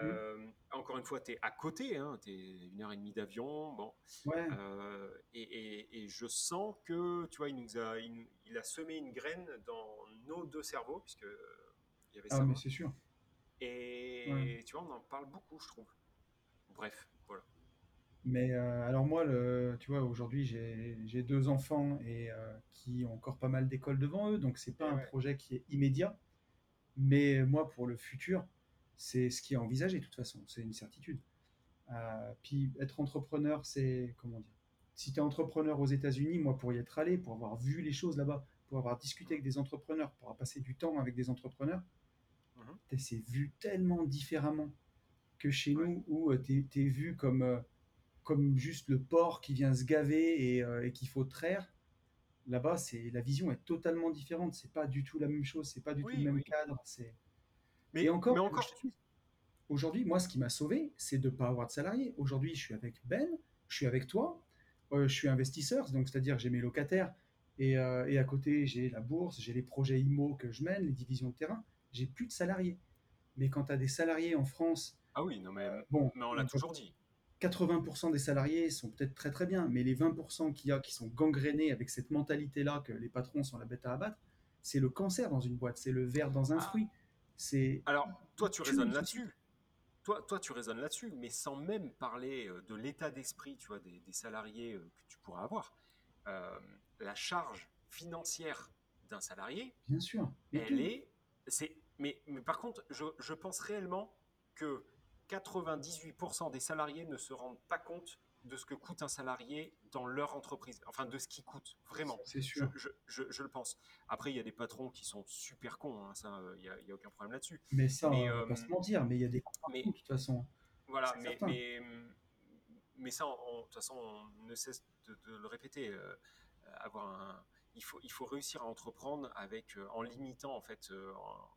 Euh, mmh. Encore une fois, tu es à côté, hein, tu es une heure et demie d'avion. Bon. Ouais. Euh, et, et, et je sens que, tu vois, il, nous a, il, il a semé une graine dans nos deux cerveaux, puisque euh, il y avait ça. Ah, mais c'est sûr. Et ouais. tu vois, on en parle beaucoup, je trouve. Bref, voilà. Mais euh, alors moi, le, tu vois, aujourd'hui, j'ai, j'ai deux enfants et euh, qui ont encore pas mal d'écoles devant eux, donc c'est pas ouais. un projet qui est immédiat. Mais moi, pour le futur, c'est ce qui est envisagé de toute façon, c'est une certitude. Euh, puis être entrepreneur, c'est comment dire ? Si t'es entrepreneur aux États-Unis, moi, pour y être allé, pour avoir vu les choses là-bas, pour avoir discuté avec des entrepreneurs, pour avoir passé du temps avec des entrepreneurs, mm-hmm. c'est vu tellement différemment que chez ouais. nous, où t'es, t'es vu comme euh, comme juste le porc qui vient se gaver et, euh, et qu'il faut traire. Là-bas, c'est, la vision est totalement différente. C'est pas du tout la même chose. C'est pas du oui, tout le même oui. cadre. C'est... Mais, et encore, mais encore... Je... aujourd'hui, moi, ce qui m'a sauvé, c'est de ne pas avoir de salarié. Aujourd'hui, je suis avec Ben, je suis avec toi, euh, je suis investisseur, donc, c'est-à-dire j'ai mes locataires et, euh, et à côté, j'ai la bourse, j'ai les projets I M O que je mène, les divisions de terrain. J'ai plus de salariés. Mais quand tu as des salariés en France... Ah oui, non mais, euh, bon, mais on l'a toujours dit. quatre-vingts pour cent des salariés sont peut-être très très bien, mais les vingt pour cent qu'il y a qui sont gangrénés avec cette mentalité-là que les patrons sont la bête à abattre, c'est le cancer dans une boîte, c'est le ver dans un ah. fruit. C'est... Alors, toi tu, tu raisonnes là-dessus. Toi, toi, tu raisonnes là-dessus, mais sans même parler de l'état d'esprit, tu vois, des, des salariés que tu pourras avoir. Euh, la charge financière d'un salarié, bien sûr, elle est, c'est, mais, mais par contre, je, je pense réellement que quatre-vingt-dix-huit pour cent des salariés ne se rendent pas compte de ce que coûte un salarié dans leur entreprise, enfin de ce qui coûte vraiment. C'est sûr. Je, je, je, je le pense. Après, il y a des patrons qui sont super cons, hein, ça, il euh, n'y a, a aucun problème là-dessus. Mais ça, mais, on ne euh, peut pas se mentir, mais il y a des cons de toute façon. Voilà, mais, mais, mais ça, de toute façon, on ne cesse de, de le répéter. Euh, avoir un, il, faut, il faut réussir à entreprendre avec, euh, en limitant en fait... Euh, en,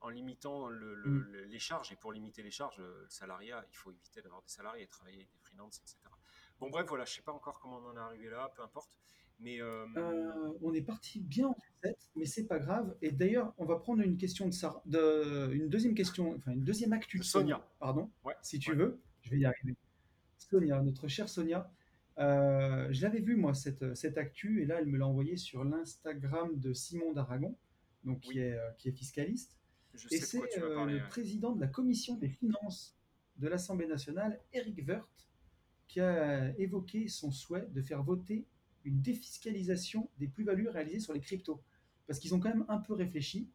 en limitant le, le, mmh. le, les charges, et pour limiter les charges, le salariat, il faut éviter d'avoir des salariés, travailler avec des freelances, et cetera. Bon bref, voilà, je ne sais pas encore comment on en est arrivé là, peu importe. Mais euh... Euh, on est parti bien en recette, mais c'est pas grave. Et d'ailleurs, on va prendre une question de, Sarah, de une deuxième question, enfin une deuxième actu. De Sonia, pardon, ouais, si tu ouais. veux, je vais y arriver. Sonia, notre chère Sonia, euh, je l'avais vue moi cette cette actu, et là elle me l'a envoyée sur l'Instagram de Simon D'Aragon, donc oui. qui est qui est fiscaliste. Je et c'est euh, parler, le ouais. président de la commission des finances de l'Assemblée nationale, Eric Wirt, qui a évoqué son souhait de faire voter une défiscalisation des plus-values réalisées sur les cryptos. Parce qu'ils ont quand même un peu réfléchi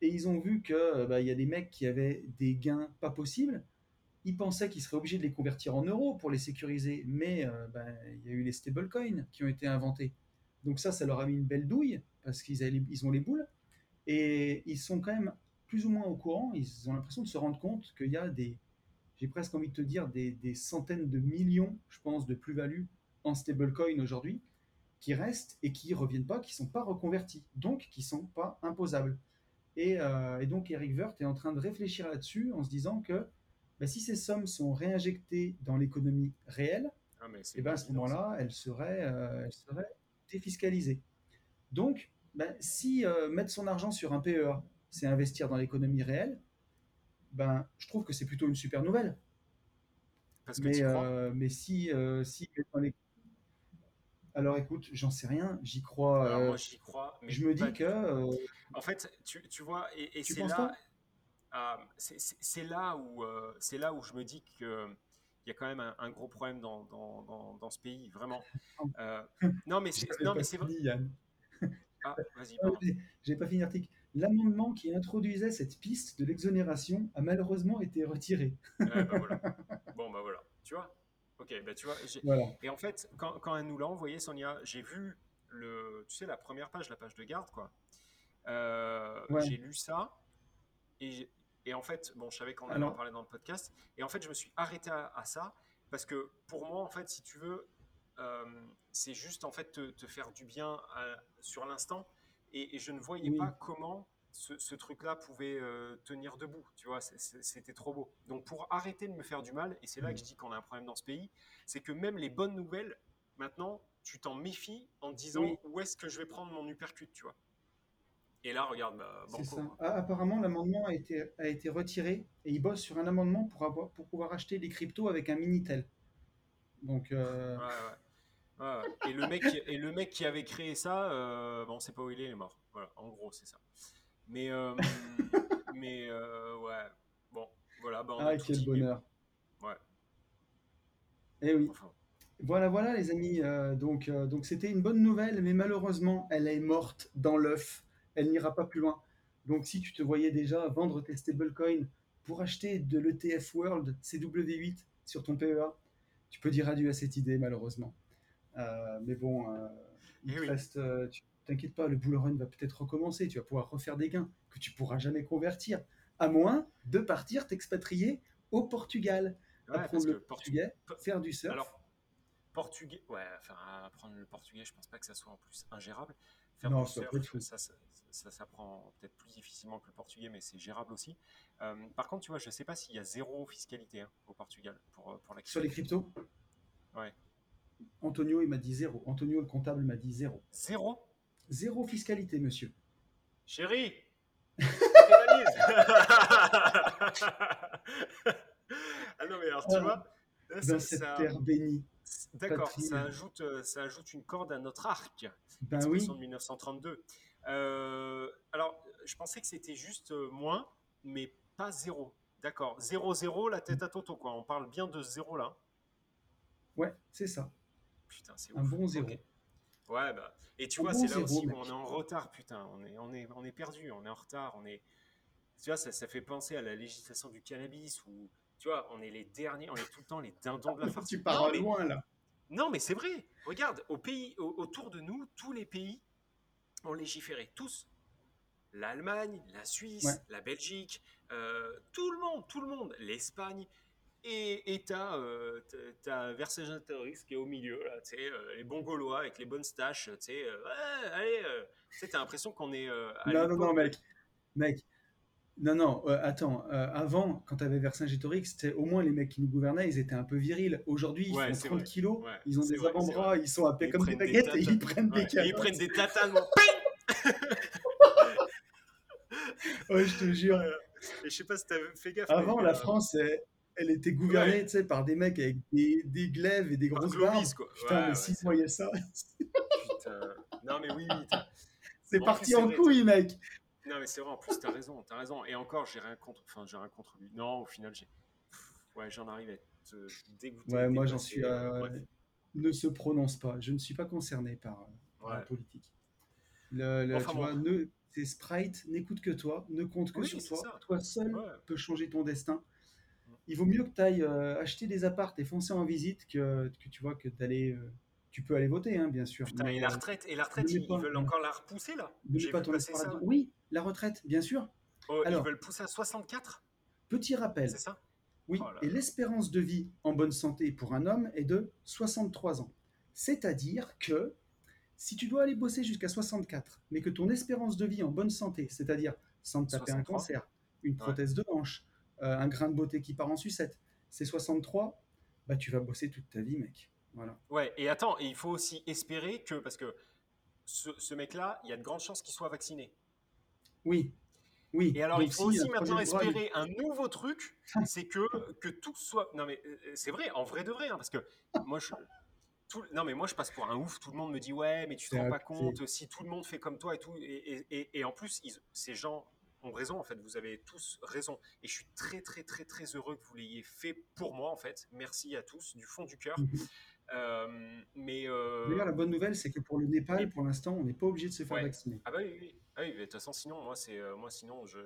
et ils ont vu que bah, y a des mecs qui avaient des gains pas possibles. Ils pensaient qu'ils seraient obligés de les convertir en euros pour les sécuriser, mais euh, bah, y a eu les stablecoins qui ont été inventés. Donc ça, ça leur a mis une belle douille parce qu'ils avaient, ils ont les boules et ils sont quand même plus ou moins au courant, ils ont l'impression de se rendre compte qu'il y a des, j'ai presque envie de te dire, des, des centaines de millions, je pense, de plus-value en stablecoin aujourd'hui, qui restent et qui ne reviennent pas, qui ne sont pas reconvertis, donc qui ne sont pas imposables. Et, euh, et donc Eric Wirt est en train de réfléchir là-dessus en se disant que bah, si ces sommes sont réinjectées dans l'économie réelle, ah, mais c'est et ben, à ce moment-là, elles seraient, euh, elles seraient défiscalisées. Donc, bah, si euh, mettre son argent sur un P E A, c'est investir dans l'économie réelle, ben, je trouve que c'est plutôt une super nouvelle. Parce que mais, euh, mais si... Euh, si dans les... Alors écoute, j'en sais rien, j'y crois. Alors, euh, moi, j'y crois. Mais je me dis que... Euh, en fait, tu, tu vois, et, et tu c'est, là, euh, c'est, c'est, c'est, là où, euh, c'est là où je me dis que... Il y a quand même un, un gros problème dans, dans, dans, dans ce pays, vraiment. Euh, non, mais c'est, non, mais c'est vrai. Yann. Ah, vas-y, pardon. J'ai pas fini l'article. L'amendement qui introduisait cette piste de l'exonération a malheureusement été retiré. Ouais, bah voilà. Bon, bah voilà. Tu vois ? Ok, bah tu vois. J'ai... Voilà. Et en fait, quand, quand elle nous l'a envoyé, Sonia, j'ai vu le, tu sais, la première page, la page de garde, quoi. Euh, ouais. J'ai lu ça et, et en fait, bon, je savais qu'on allait en parler dans le podcast. Et en fait, je me suis arrêté à, à ça parce que pour moi, en fait, si tu veux, euh, c'est juste en fait te, te faire du bien à, sur l'instant. Et je ne voyais oui. pas comment ce, ce truc-là pouvait euh, tenir debout. Tu vois, c'est, c'était trop beau. Donc, pour arrêter de me faire du mal, et c'est là que je dis qu'on a un problème dans ce pays, c'est que même les bonnes nouvelles, maintenant, tu t'en méfies en te disant oui. où est-ce que je vais prendre mon uppercut, tu vois. Et là, regarde, bah, banco. C'est ça. Ah, apparemment, l'amendement a été, a été retiré et ils bossent sur un amendement pour, avoir, pour pouvoir acheter des cryptos avec un Minitel. Donc... Euh... Ouais, ouais. Ah, et, le mec, et le mec qui avait créé ça, euh, bon, on ne sait pas où il est, il est mort. Voilà, en gros, c'est ça. Mais, euh, mais euh, ouais, bon, voilà. Bah, on ah, quel bonheur. Et... Ouais. Eh oui. Enfin. Voilà, voilà, les amis. Euh, donc, euh, donc, c'était une bonne nouvelle, mais malheureusement, elle est morte dans l'œuf. Elle n'ira pas plus loin. Donc, si tu te voyais déjà vendre tes stablecoins pour acheter de l'E T F World C W huit sur ton P E A, tu peux dire adieu à cette idée, malheureusement. Euh, mais bon, euh, il oui. reste, euh, tu, t'inquiète pas, le bull run va peut-être recommencer, tu vas pouvoir refaire des gains que tu pourras jamais convertir, à moins de partir t'expatrier au Portugal, ouais, apprendre le portugais, Portu... faire du surf. Alors, portugais, ouais, enfin, apprendre le portugais, je pense pas que ça soit en plus ingérable. Faire non, du surf, ça, ça, ça s'apprend peut-être plus difficilement que le portugais, mais c'est gérable aussi. Euh, par contre, tu vois, je sais pas s'il y a zéro fiscalité hein, au Portugal pour, pour la crypto. Sur les cryptos ? Ouais. Antonio, il m'a dit zéro. Antonio, le comptable, m'a dit zéro. Zéro ? Zéro fiscalité, monsieur. Chérie, réalise. Ah non, mais alors, tu euh... vois, dans cette ça... terre bénie. D'accord, ça ajoute, ça ajoute une corde à notre arc, ben l'expression oui. de mille neuf cent trente-deux. Euh, alors, je pensais que c'était juste moins, mais pas zéro. D'accord, zéro, zéro, la tête à Toto, quoi. On parle bien de zéro, là. Ouais, c'est ça. Putain, c'est ouf. Un bon zéro. Okay. Ouais, bah, et tu un vois, bon c'est là zéro, aussi mec. Où on est en retard, putain. On est, on est, on est perdu, on est en retard, on est... Tu vois, ça, ça fait penser à la législation du cannabis où... Tu vois, on est les derniers, on est tout le temps les dindons de la farce. Tu pars mais... loin, là. Non, mais c'est vrai. Regarde, au pays, au, autour de nous, tous les pays ont légiféré. Tous. L'Allemagne, la Suisse, ouais. la Belgique, euh, tout le monde, tout le monde. L'Espagne. Et, et t'as, euh, t'as Vercingétorix qui est au milieu, là, tu sais, euh, les bons Gaulois avec les bonnes staches, tu sais. Euh, ouais, allez, euh, tu sais, t'as l'impression qu'on est... Euh, à non, non, non, mec. Mec. Non, non, euh, attends, euh, avant, quand tu avais Vercingétorix, c'était au moins les mecs qui nous gouvernaient, ils étaient un peu virils. Aujourd'hui, ils ouais, font trente vrai. kilos, ouais, ils ont des vrai, avant-bras, ils sont appelés comme des baguettes et ils prennent des carottes. Ils prennent des tatanes, ping. Ouais, je te jure. Et je sais pas si t'avais fait gaffe. Avant, mais, la euh... France, elle, elle était gouvernée ouais. tu sais, par des mecs avec des, des glaives et des grosses barbes. Putain, ouais, mais ouais, si tu voyais ça. Putain, non, mais oui, oui. T'as... C'est bon, parti en couille, mec. Non, mais c'est vrai, en plus, t'as raison, t'as raison. Et encore, j'ai rien contre, enfin, j'ai rien contre lui. Non, au final, j'ai... Ouais, j'en arrive à être dégoûté. Ouais, moi, j'en suis à... Bref. Ne se prononce pas. Je ne suis pas concerné par, par ouais. la politique. Le, le, enfin, tu bon. vois, ne... t'es Sprite, n'écoute que toi, ne compte que oui, sur toi. Ça. Toi seul ouais. peux changer ton destin. Il vaut mieux que t'ailles euh, acheter des apparts et foncer en visite que, que tu vois que t'allais... Euh... Tu peux aller voter, hein, bien sûr. Putain, mais, et la retraite, et la retraite ils, pas, ils veulent encore la repousser, là. J'ai pas ton ça. De... Oui, la retraite, bien sûr. Oh, alors, ils veulent pousser à soixante-quatre. Petit rappel. C'est ça ? Oui, oh et l'espérance de vie en bonne santé pour un homme est de soixante-trois ans. C'est-à-dire que si tu dois aller bosser jusqu'à soixante-quatre, mais que ton espérance de vie en bonne santé, c'est-à-dire sans te taper un cancer, une prothèse ouais. de hanche, euh, un grain de beauté qui part en sucette, c'est soixante-trois, bah, tu vas bosser toute ta vie, mec. Voilà. Ouais, et attends, et il faut aussi espérer que, parce que ce, ce mec-là, il y a de grandes chances qu'il soit vacciné. Oui, oui. Et alors, donc il faut si, aussi maintenant espérer droit, il... un nouveau truc, c'est que, que tout soit... Non mais c'est vrai, en vrai de vrai, hein, parce que moi je... Tout... Non mais moi je passe pour un ouf, tout le monde me dit « Ouais, mais tu te rends pas compte, si tout le monde fait comme toi et tout. » Et, et, et, et en plus, ils... ces gens ont raison, en fait, vous avez tous raison. Et je suis très, très, très, très heureux que vous l'ayez fait pour moi, en fait. Merci à tous, du fond du cœur. Euh, mais euh... D'ailleurs, la bonne nouvelle, c'est que pour le Népal, pour l'instant, on n'est pas obligé de se faire ouais. vacciner. Ah bah oui, oui. Ah oui, mais de toute façon, sinon, moi, c'est euh, moi, sinon, je,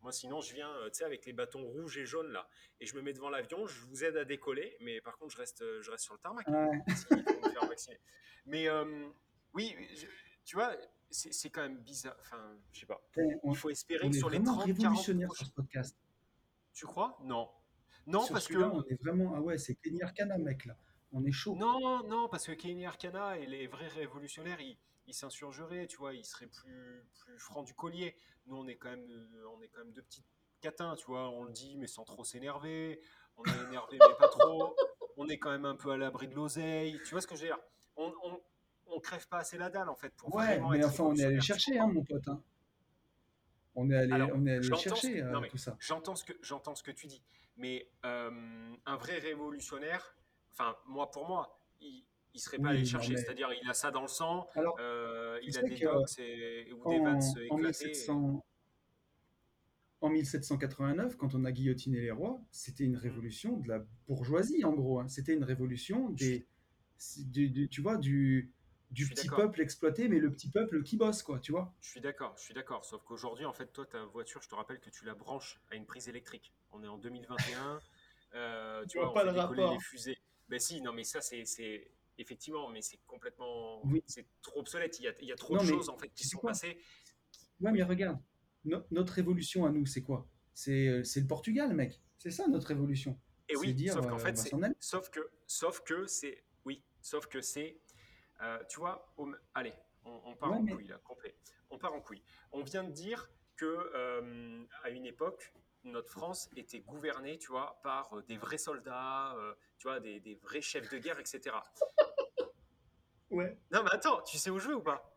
moi, sinon, je viens, euh, tu sais, avec les bâtons rouges et jaunes là, et je me mets devant l'avion, je vous aide à décoller, mais par contre, je reste, je reste sur le tarmac. Ouais. Si, il faut me faire vacciner. Mais euh, oui, je, tu vois, c'est, c'est quand même bizarre. Enfin, je sais pas. Ouais, on, il faut espérer que sur les trente, révolutionnaire quarante sur ce podcast. Tu crois ? Non. Non, sur parce que on est vraiment. Ah ouais, c'est Kenny Arcana, mec, là. On est chaud. Non, non, parce que Kenny Arcana et les vrais révolutionnaires, ils, ils s'insurgeraient, tu vois, ils seraient plus, plus francs du collier. Nous, on est quand même, on est quand même deux petits catins, tu vois. On le dit, mais sans trop s'énerver. On est énervé, mais pas trop. On est quand même un peu à l'abri de l'oseille. Tu vois ce que je veux dire ? On, on, on crève pas assez la dalle, en fait, pour ouais, vraiment. Ouais, mais enfin, on est allé chercher, hein, mon pote. Hein. On est allé, alors, on est allé chercher ce, euh, non, mais, tout ça. J'entends ce que, j'entends ce que tu dis, mais euh, un vrai révolutionnaire. Enfin, moi, pour moi, il ne serait pas oui, allé le chercher. Mais... C'est-à-dire, il a ça dans le sang, alors, euh, il a des docs et, ou en, des vannes éclatées. mille sept cents... Et... En mille sept cent quatre-vingt-neuf, quand on a guillotiné les rois, c'était une révolution de la bourgeoisie, en gros. Hein. C'était une révolution des, du, du, tu vois, du, du petit d'accord. peuple exploité, mais le petit peuple qui bosse, quoi, tu vois. Je suis d'accord, je suis d'accord. Sauf qu'aujourd'hui, en fait, toi, ta voiture, je te rappelle que tu la branches à une prise électrique. On est en deux mille vingt et un. euh, tu, tu vois, vois pas on fait décoller rapport. Les fusées. Ben si, non mais ça c'est, c'est... effectivement, mais c'est complètement, oui. c'est trop obsolète, il y a, il y a trop non, de choses en fait qui sont passées. Ouais mais regarde, no- notre révolution à nous c'est quoi ? c'est, c'est le Portugal mec, c'est ça notre révolution. Et c'est oui, dire, sauf qu'en euh, fait, c'est... sauf que, sauf que c'est, oui, sauf que c'est, euh, tu vois, on... allez, on, on part ouais, en mais... couille là, complet, on part en couille. On vient de dire que euh, à une époque, notre France était gouvernée, tu vois, par des vrais soldats, euh, tu vois, des, des vrais chefs de guerre, et cetera. Ouais. Non, mais attends, tu sais où je veux ou pas ?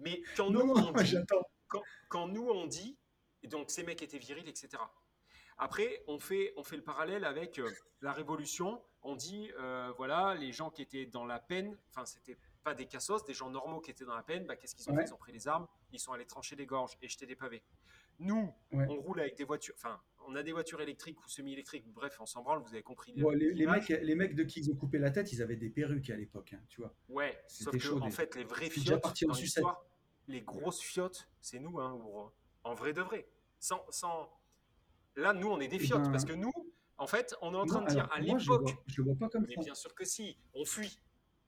Mais quand non, nous, non, on dit, j'attends. Quand, quand nous, on dit, donc ces mecs étaient virils, et cetera. Après, on fait, on fait le parallèle avec euh, la Révolution, on dit, euh, voilà, les gens qui étaient dans la peine, enfin, c'était pas des cassos, des gens normaux qui étaient dans la peine, bah, qu'est-ce qu'ils ont ouais. fait? Ils ont pris les armes, ils sont allés trancher les gorges et jeter des pavés. Nous, ouais. on roule avec des voitures, enfin, on a des voitures électriques ou semi-électriques, bref, on s'en branle, vous avez compris. Bon, les, les, mecs, les mecs de qui ils ont coupé la tête, ils avaient des perruques à l'époque, hein, tu vois. Ouais, c'était sauf chaud, que, des... en fait, les vrais fiottes, dans l'histoire, les grosses fiottes, c'est nous, hein, gros. En vrai de vrai. Sans, sans... Là, nous, on est des fiottes, ben... parce que nous, en fait, on est en train non, de dire, alors, à moi, l'époque, je le vois, vois pas comme mais ça. Bien sûr que si, on fuit.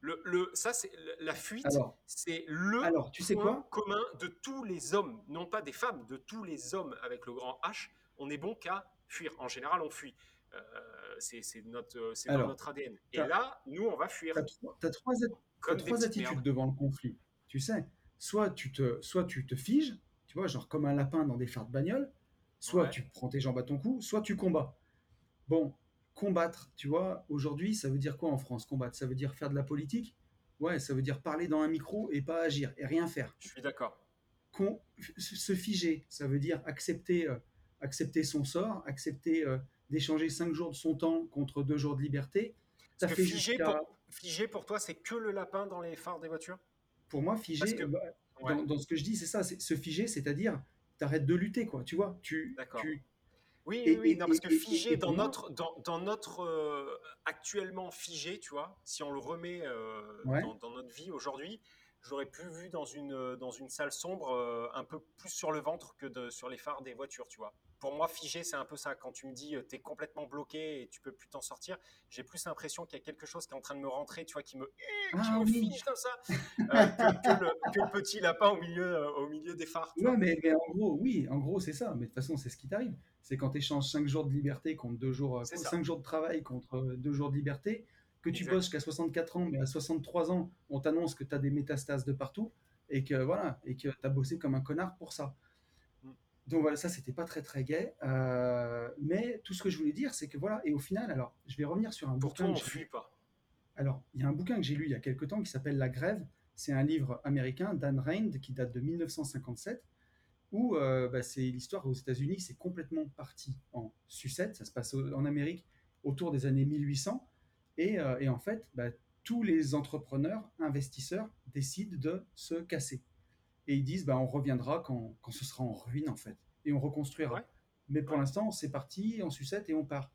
Le, le, ça, c'est, la fuite, alors, c'est le alors, tu sais point quoi commun de tous les hommes, non pas des femmes, de tous les hommes avec le grand H. On est bon qu'à fuir. En général, on fuit. Euh, c'est c'est, notre, c'est alors, dans notre A D N. Et là, nous, on va fuir. Tu as trois, t'as trois attitudes merdes. Devant le conflit. Tu sais, soit tu te, soit tu te figes, tu vois, genre comme un lapin dans des phares de bagnole, soit ouais. tu prends tes jambes à ton cou, soit tu combats. Bon, combattre, tu vois, aujourd'hui, ça veut dire quoi en France, combattre? Ça veut dire faire de la politique? Ouais, ça veut dire parler dans un micro et pas agir, et rien faire. Je suis d'accord. Con, se figer, ça veut dire accepter, euh, accepter son sort, accepter euh, d'échanger cinq jours de son temps contre deux jours de liberté. Ça fait figer, pour, figer, pour toi, c'est que le lapin dans les phares des voitures? Pour moi, figer, que... bah, ouais. dans, dans ce que je dis, c'est ça, c'est, se figer, c'est-à-dire, t'arrêtes de lutter, quoi, tu vois. Tu, d'accord. Tu, Oui, et, oui, oui, non, parce que figé, et, et, dans, notre, dans, dans notre euh, actuellement figé, tu vois, si on le remet euh, ouais. dans, dans notre vie aujourd'hui, j'aurais plus vu dans une, dans une salle sombre euh, un peu plus sur le ventre que de, sur les phares des voitures, tu vois. Pour moi, figé, c'est un peu ça. Quand tu me dis, euh, t'es complètement bloqué et tu peux plus t'en sortir, j'ai plus l'impression qu'il y a quelque chose qui est en train de me rentrer, tu vois, qui me, euh, qui ah, me oui. fige comme ça, euh, que, que, le, que le petit lapin au milieu, euh, au milieu des phares. Ouais, mais, mais en gros, oui, en gros, c'est ça. Mais de toute façon, c'est ce qui t'arrive. C'est quand tu échanges cinq jours de liberté contre deux jours, cinq jours de travail contre deux jours de liberté, que tu exact. Bosses qu'à soixante-quatre ans, mais à soixante-trois ans, on t'annonce que tu as des métastases de partout et que voilà, et que tu as bossé comme un connard pour ça. Donc voilà, ça, c'était pas très, très gai. Euh, mais tout ce que je voulais dire, c'est que voilà, et au final, alors, je vais revenir sur un pour bouquin. Pourtant, on fuit pas. Alors, il y a un bouquin que j'ai lu il y a quelque temps qui s'appelle La Grève. C'est un livre américain d'Anne Rand qui date de dix-neuf cent cinquante-sept. Où euh, bah, c'est l'histoire aux États-Unis, c'est complètement parti en sucette. Ça se passe au, en Amérique autour des années mille huit cents. Et, euh, et en fait, bah, tous les entrepreneurs, investisseurs décident de se casser. Et ils disent, bah, on reviendra quand, quand ce sera en ruine, en fait. Et on reconstruira. Ouais. Mais pour ouais. l'instant, c'est parti en sucette et on part.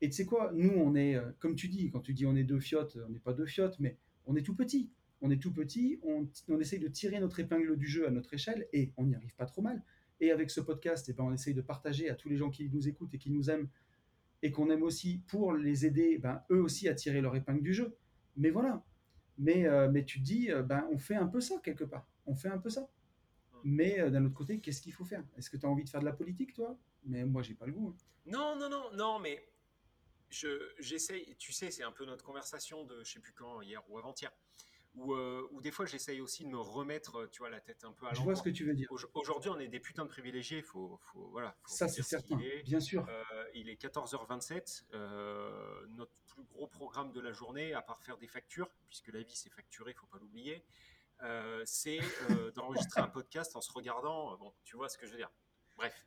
Et tu sais quoi, nous, on est, euh, comme tu dis, quand tu dis on est deux fiottes, on n'est pas deux fiottes, mais on est tout petit. On est tout petit, on, on essaye de tirer notre épingle du jeu à notre échelle et on n'y arrive pas trop mal. Et avec ce podcast, eh ben, on essaye de partager à tous les gens qui nous écoutent et qui nous aiment et qu'on aime aussi pour les aider, ben, eux aussi, à tirer leur épingle du jeu. Mais voilà. Mais, euh, mais tu te dis, euh, ben, on fait un peu ça quelque part. On fait un peu ça. Mais euh, d'un autre côté, qu'est-ce qu'il faut faire? Est-ce que tu as envie de faire de la politique, toi? Mais moi, j'ai pas le goût. Hein. Non, non, non, non, mais je, j'essaye. Tu sais, c'est un peu notre conversation de je ne sais plus quand, hier ou avant-hier. Ou euh, des fois, j'essaye aussi de me remettre, tu vois, la tête un peu à l'endroit. Je vois ce que tu veux dire. Au- aujourd'hui, on est des putains de privilégiés. Faut, faut, voilà, faut ça, c'est certain, ce bien sûr. Euh, il est quatorze heures vingt-sept. Euh, notre plus gros programme de la journée, à part faire des factures, puisque la vie, c'est facturé, il ne faut pas l'oublier, euh, c'est euh, d'enregistrer un podcast en se regardant. Bon, tu vois ce que je veux dire. Bref.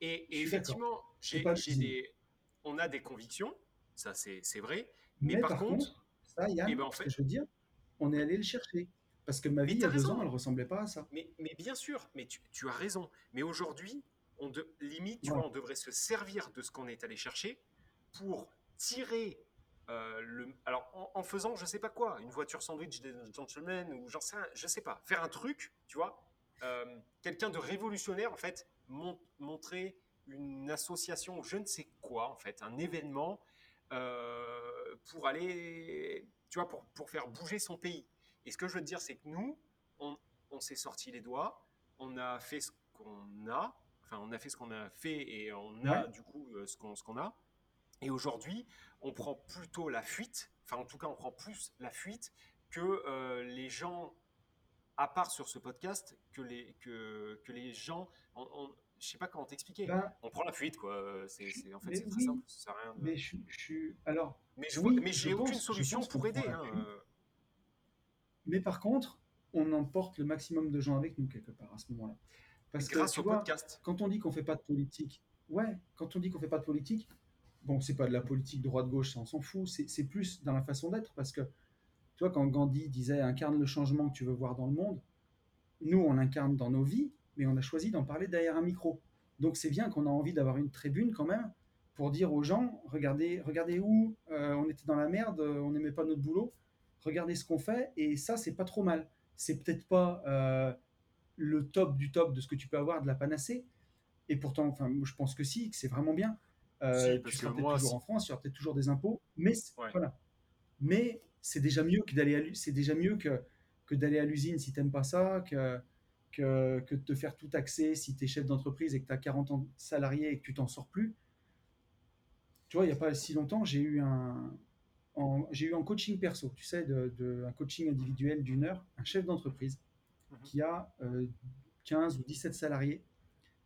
Et, et effectivement, j'ai, j'ai des, on a des convictions. Ça, c'est, c'est vrai. Mais, mais par, par contre, contre ça, Yann, eh ben, en fait, ce que je veux dire, on est allé le chercher. Parce que ma vie, il y a raison. deux ans, elle ne ressemblait pas à ça. Mais, mais bien sûr, mais tu, tu as raison. Mais aujourd'hui, on de, limite, tu ouais. vois, on devrait se servir de ce qu'on est allé chercher pour tirer euh, le... Alors, en, en faisant, je ne sais pas quoi, une voiture sandwich des gentlemen ou j'en sais rien, je ne sais pas. Faire un truc, tu vois, euh, quelqu'un de révolutionnaire, en fait, mont, montrer une association, je ne sais quoi, en fait, un événement euh, pour aller... Tu vois, pour, pour faire bouger son pays. Et ce que je veux te dire, c'est que nous, on, on s'est sorti les doigts, on a fait ce qu'on a, enfin, on a fait ce qu'on a fait et on a, ouais. du coup, ce qu'on, ce qu'on a. Et aujourd'hui, on prend plutôt la fuite, enfin, en tout cas, on prend plus la fuite que euh, les gens, à part sur ce podcast, que les, que, que les gens... On, on, je ne sais pas comment t'expliquer. Bah, on prend la fuite, quoi. C'est, c'est, en fait, c'est très oui, simple. Ça sert à rien de... Mais je suis... Alors... Mais je oui, mais j'ai aucune solution pour aider. Hein. Mais par contre, on emporte le maximum de gens avec nous quelque part à ce moment-là. Parce grâce que, tu au vois, podcast. Quand on dit qu'on fait pas de politique, ouais, quand on dit qu'on fait pas de politique, Bon, c'est pas de la politique droite-gauche, ça on s'en fout. C'est, c'est plus dans la façon d'être, parce que tu vois, quand Gandhi disait « incarne le changement que tu veux voir dans le monde », nous, on l'incarne dans nos vies, mais on a choisi d'en parler derrière un micro. Donc, c'est bien qu'on a envie d'avoir une tribune quand même pour dire aux gens « Regardez, regardez où euh, on était dans la merde, on n'aimait pas notre boulot, regardez ce qu'on fait, et ça, c'est pas trop mal. » C'est peut-être pas euh, le top du top de ce que tu peux avoir, de la panacée, et pourtant, enfin, je pense que si, que c'est vraiment bien. Euh, si, parce tu seras que peut-être moi, toujours c'est... en France, il y aura peut-être toujours des impôts, mais c'est, ouais. voilà. Mais c'est déjà mieux que d'aller à, c'est déjà mieux que, que d'aller à l'usine si t'aimes pas ça, que, que, que de te faire tout taxer si t'es chef d'entreprise et que t'as quarante ans de salariés et que tu t'en sors plus. Tu vois, il y a pas si longtemps, j'ai eu un, en, j'ai eu en coaching perso, tu sais, de, de, un coaching individuel d'une heure, un chef d'entreprise mm-hmm. qui a euh, quinze ou dix-sept salariés.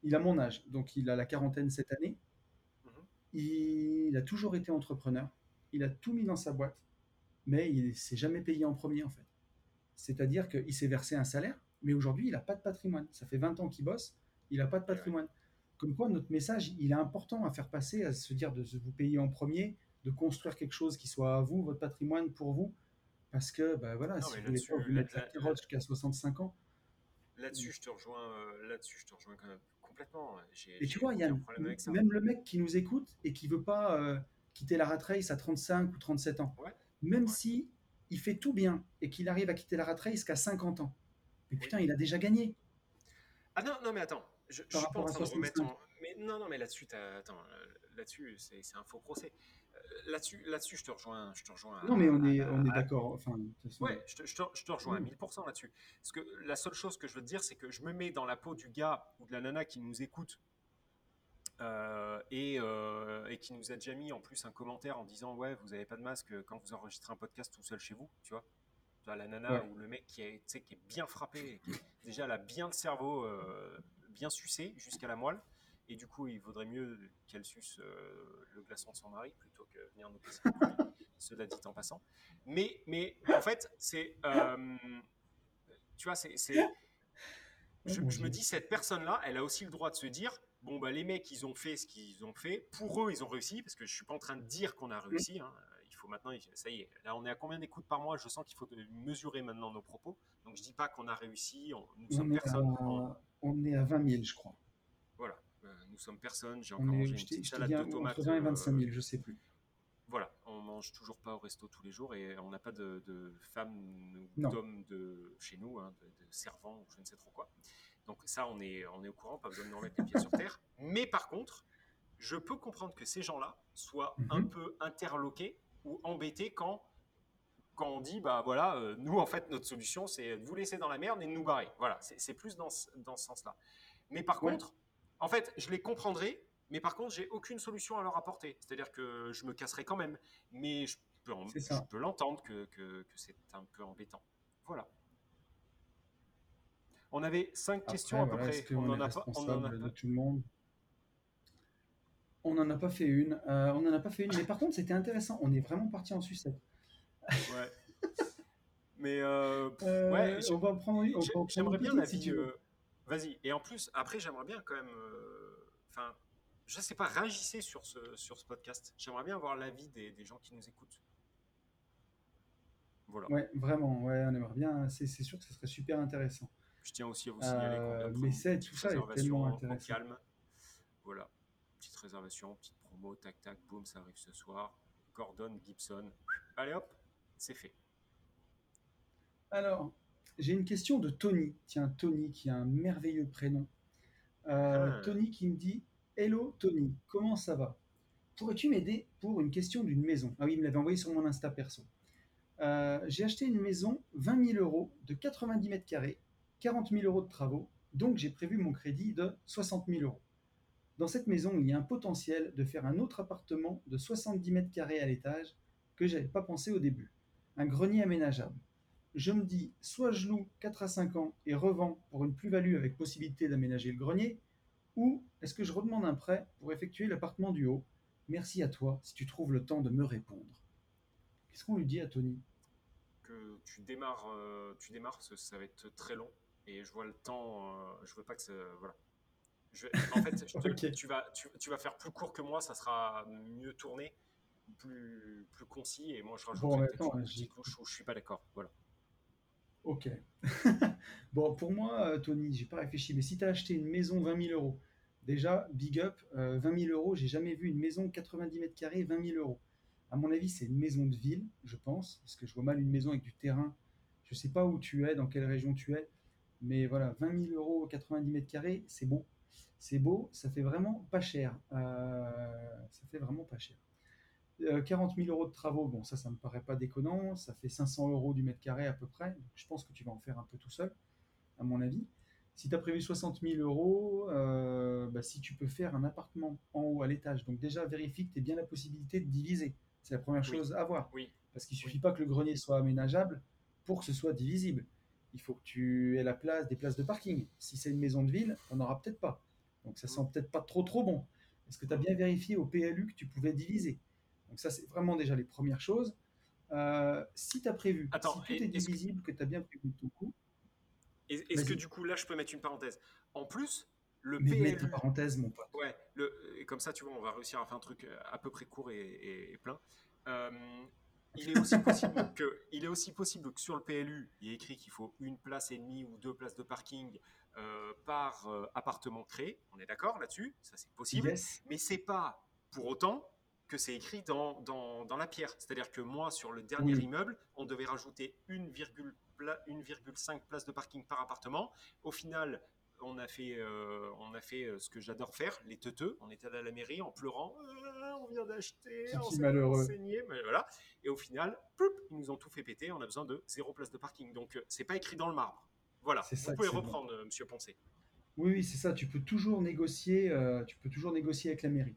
Il a mon âge, donc il a la quarantaine cette année. Il a toujours été entrepreneur, il a tout mis dans sa boîte, mais il ne s'est jamais payé en premier en fait. C'est-à-dire qu'il s'est versé un salaire, mais aujourd'hui, il n'a pas de patrimoine. Ça fait vingt ans qu'il bosse, il n'a pas de patrimoine. Comme quoi, notre message, il est important à faire passer, à se dire de vous payer en premier, de construire quelque chose qui soit à vous, votre patrimoine pour vous, parce que bah, voilà, non, si vous voulez pas vous mettre la carotte jusqu'à soixante-cinq ans. Là-dessus, je te rejoins, euh, là-dessus, je te rejoins quand même complètement. J'ai, et tu j'ai vois, il y a un problème avec ça. Même le mec qui nous écoute et qui ne veut pas euh, quitter la rat race à trente-cinq ou trente-sept ans, ouais. même ouais. si il fait tout bien et qu'il arrive à quitter la rat race qu'à cinquante ans, mais oui. putain, il a déjà gagné. Ah non, non mais attends, je ne suis pas en train de remettre en... Mais, non, non, mais là-dessus, attends, là-dessus, c'est, c'est un faux procès. Là-dessus, là-dessus, je te rejoins. Je te rejoins non, à, mais on est, à, on est à, d'accord. Enfin, ouais, je te, je te, je te rejoins oui. à mille pour cent là-dessus. Parce que la seule chose que je veux te dire, c'est que je me mets dans la peau du gars ou de la nana qui nous écoute euh, et, euh, et qui nous a déjà mis en plus un commentaire en disant ouais, vous n'avez pas de masque quand vous enregistrez un podcast tout seul chez vous, tu vois. Tu vois la nana ouais. ou le mec qui est, qui est bien frappé, qui est, déjà elle a bien le cerveau, euh, bien sucé jusqu'à la moelle. Et du coup, il vaudrait mieux qu'elle suce euh, le glaçon de son mari plutôt que venir nous casser. Cela dit en passant. Mais, mais en fait, c'est. Euh, tu vois, c'est. c'est je, je me dis, cette personne-là, elle a aussi le droit de se dire bon, bah, les mecs, ils ont fait ce qu'ils ont fait. Pour eux, ils ont réussi, parce que je ne suis pas en train de dire qu'on a réussi. Hein. Il faut maintenant. Ça y est, là, on est à combien d'écoutes par mois ? Je sens qu'il faut mesurer maintenant nos propos. Donc, je ne dis pas qu'on a réussi. On, nous sommes personne. À, on est à vingt mille, je crois. Voilà. Nous sommes personne, j'ai encore mangé une petite salade de tomates. Entre vingt et vingt-cinq mille, je ne sais plus. Voilà, on ne mange toujours pas au resto tous les jours et on n'a pas de, de femmes ou d'hommes de, chez nous, hein, de, de servants ou je ne sais trop quoi. Donc ça, on est, on est au courant, pas besoin de nous remettre les pieds sur terre. Mais par contre, je peux comprendre que ces gens-là soient mm-hmm. un peu interloqués ou embêtés quand, quand on dit, bah voilà, euh, nous, en fait, notre solution, c'est de vous laisser dans la merde et de nous barrer. Voilà, c'est, c'est plus dans, dans ce sens-là. Mais par ouais. contre... En fait, je les comprendrai, mais par contre, j'ai aucune solution à leur apporter. C'est-à-dire que je me casserai quand même, mais je peux, en, je peux l'entendre que, que, que c'est un peu embêtant. Voilà. On avait cinq Après, questions à peu voilà, près. On en a pas. On en a pas. Tout le monde. On en a pas fait une. Euh, on en a pas fait une. Mais par contre, c'était intéressant. On est vraiment parti en sucette. Ouais. mais euh, pff, euh, ouais. On va prendre. On va prendre j'aimerais bien la vidéo. Si euh, Vas-y. Et en plus, après, j'aimerais bien quand même... Enfin, euh, je ne sais pas, réagissez sur ce, sur ce podcast. J'aimerais bien avoir l'avis des, des gens qui nous écoutent. Voilà. Ouais, vraiment, ouais, on aimerait bien. C'est, c'est sûr que ce serait super intéressant. Je tiens aussi à vous signaler euh, qu'on a mais c'est, tout ça est tellement intéressant. Calme. Voilà. Petite réservation, petite promo, tac, tac, boum, ça arrive ce soir. Gordon, Gibson. Allez, hop, c'est fait. Alors... J'ai une question de Tony. Tiens, Tony, qui a un merveilleux prénom. Euh, ah. Tony qui me dit « Hello, Tony, comment ça va ? Pourrais-tu m'aider pour une question d'une maison ?» Ah oui, il me l'avait envoyé sur mon Insta perso. Euh, « J'ai acheté une maison, vingt mille euros, de quatre-vingt-dix mètres carrés, quarante mille euros de travaux, donc j'ai prévu mon crédit de soixante mille euros. Dans cette maison, il y a un potentiel de faire un autre appartement de soixante-dix mètres carrés à l'étage que je n'avais pas pensé au début. Un grenier aménageable. Je me dis, soit je loue quatre à cinq ans et revends pour une plus-value avec possibilité d'aménager le grenier, ou est-ce que je redemande un prêt pour effectuer l'appartement du haut ? Merci à toi si tu trouves le temps de me répondre. » Qu'est-ce qu'on lui dit à Tony ? Que tu démarres, euh, tu démarres, ça, ça va être très long, et je vois le temps, euh, je veux pas que ça, voilà. Je, en fait, je te, okay. tu, vas, tu, tu vas faire plus court que moi, ça sera mieux tourné, plus, plus concis, et moi je rajouterai bon, peut-être attends, une petite couche où je ne suis pas d'accord. Voilà. Ok. Bon, pour moi, Tony, je n'ai pas réfléchi, mais si tu as acheté une maison vingt mille euros, déjà, big up, euh, vingt mille euros, je n'ai jamais vu une maison quatre-vingt-dix mètres carrés, vingt mille euros. À mon avis, c'est une maison de ville, je pense, parce que je vois mal une maison avec du terrain. Je ne sais pas où tu es, dans quelle région tu es, mais voilà, vingt mille euros, quatre-vingt-dix mètres carrés, c'est bon. C'est beau, ça fait vraiment pas cher. Euh, ça fait vraiment pas cher. Euh, quarante mille euros de travaux, bon, ça, ça me paraît pas déconnant. Ça fait cinq cents euros du mètre carré à peu près. Donc, je pense que tu vas en faire un peu tout seul, à mon avis. Si tu as prévu soixante mille euros, euh, bah, si tu peux faire un appartement en haut à l'étage, donc déjà vérifie que tu aies bien la possibilité de diviser. C'est la première chose oui. à voir. Oui. Parce qu'il suffit oui. pas que le grenier soit aménageable pour que ce soit divisible. Il faut que tu aies la place, des places de parking. Si c'est une maison de ville, on n'en aura peut-être pas. Donc, ça sent peut-être pas trop, trop bon. Est-ce que tu as bien vérifié au P L U que tu pouvais diviser? Donc, ça, c'est vraiment déjà les premières choses. Euh, si tu as prévu, Attends, si tout est divisible, que, que tu as bien prévu ton coût. Est-ce vas-y. que du coup, là, je peux mettre une parenthèse? En plus, le Mais P L U… Mais mettre une parenthèse, mon pote. Ouais, le, et comme ça, tu vois, on va réussir à faire un truc à peu près court et, et, et plein. Euh, il, est aussi possible que, il est aussi possible que sur le P L U, il y ait écrit qu'il faut une place et demie ou deux places de parking… Euh, par euh, appartement créé, on est d'accord là-dessus, ça c'est possible, yes. mais c'est pas pour autant que c'est écrit dans, dans, dans la pierre. C'est-à-dire que moi, sur le dernier oui. immeuble, on devait rajouter une virgule cinq places de parking par appartement. Au final, on a fait, euh, on a fait euh, ce que j'adore faire, les teuteux. On était allé à la mairie en pleurant, ah, on vient d'acheter, c'est on s'est renseigné, mais voilà. Et au final, ploup, ils nous ont tout fait péter, on a besoin de zéro place de parking. Donc, euh, c'est pas écrit dans le marbre. Voilà, c'est ça, vous pouvez reprendre, bon. Monsieur Poncé. Oui, oui, c'est ça. Tu peux toujours négocier. Euh, tu peux toujours négocier avec la mairie.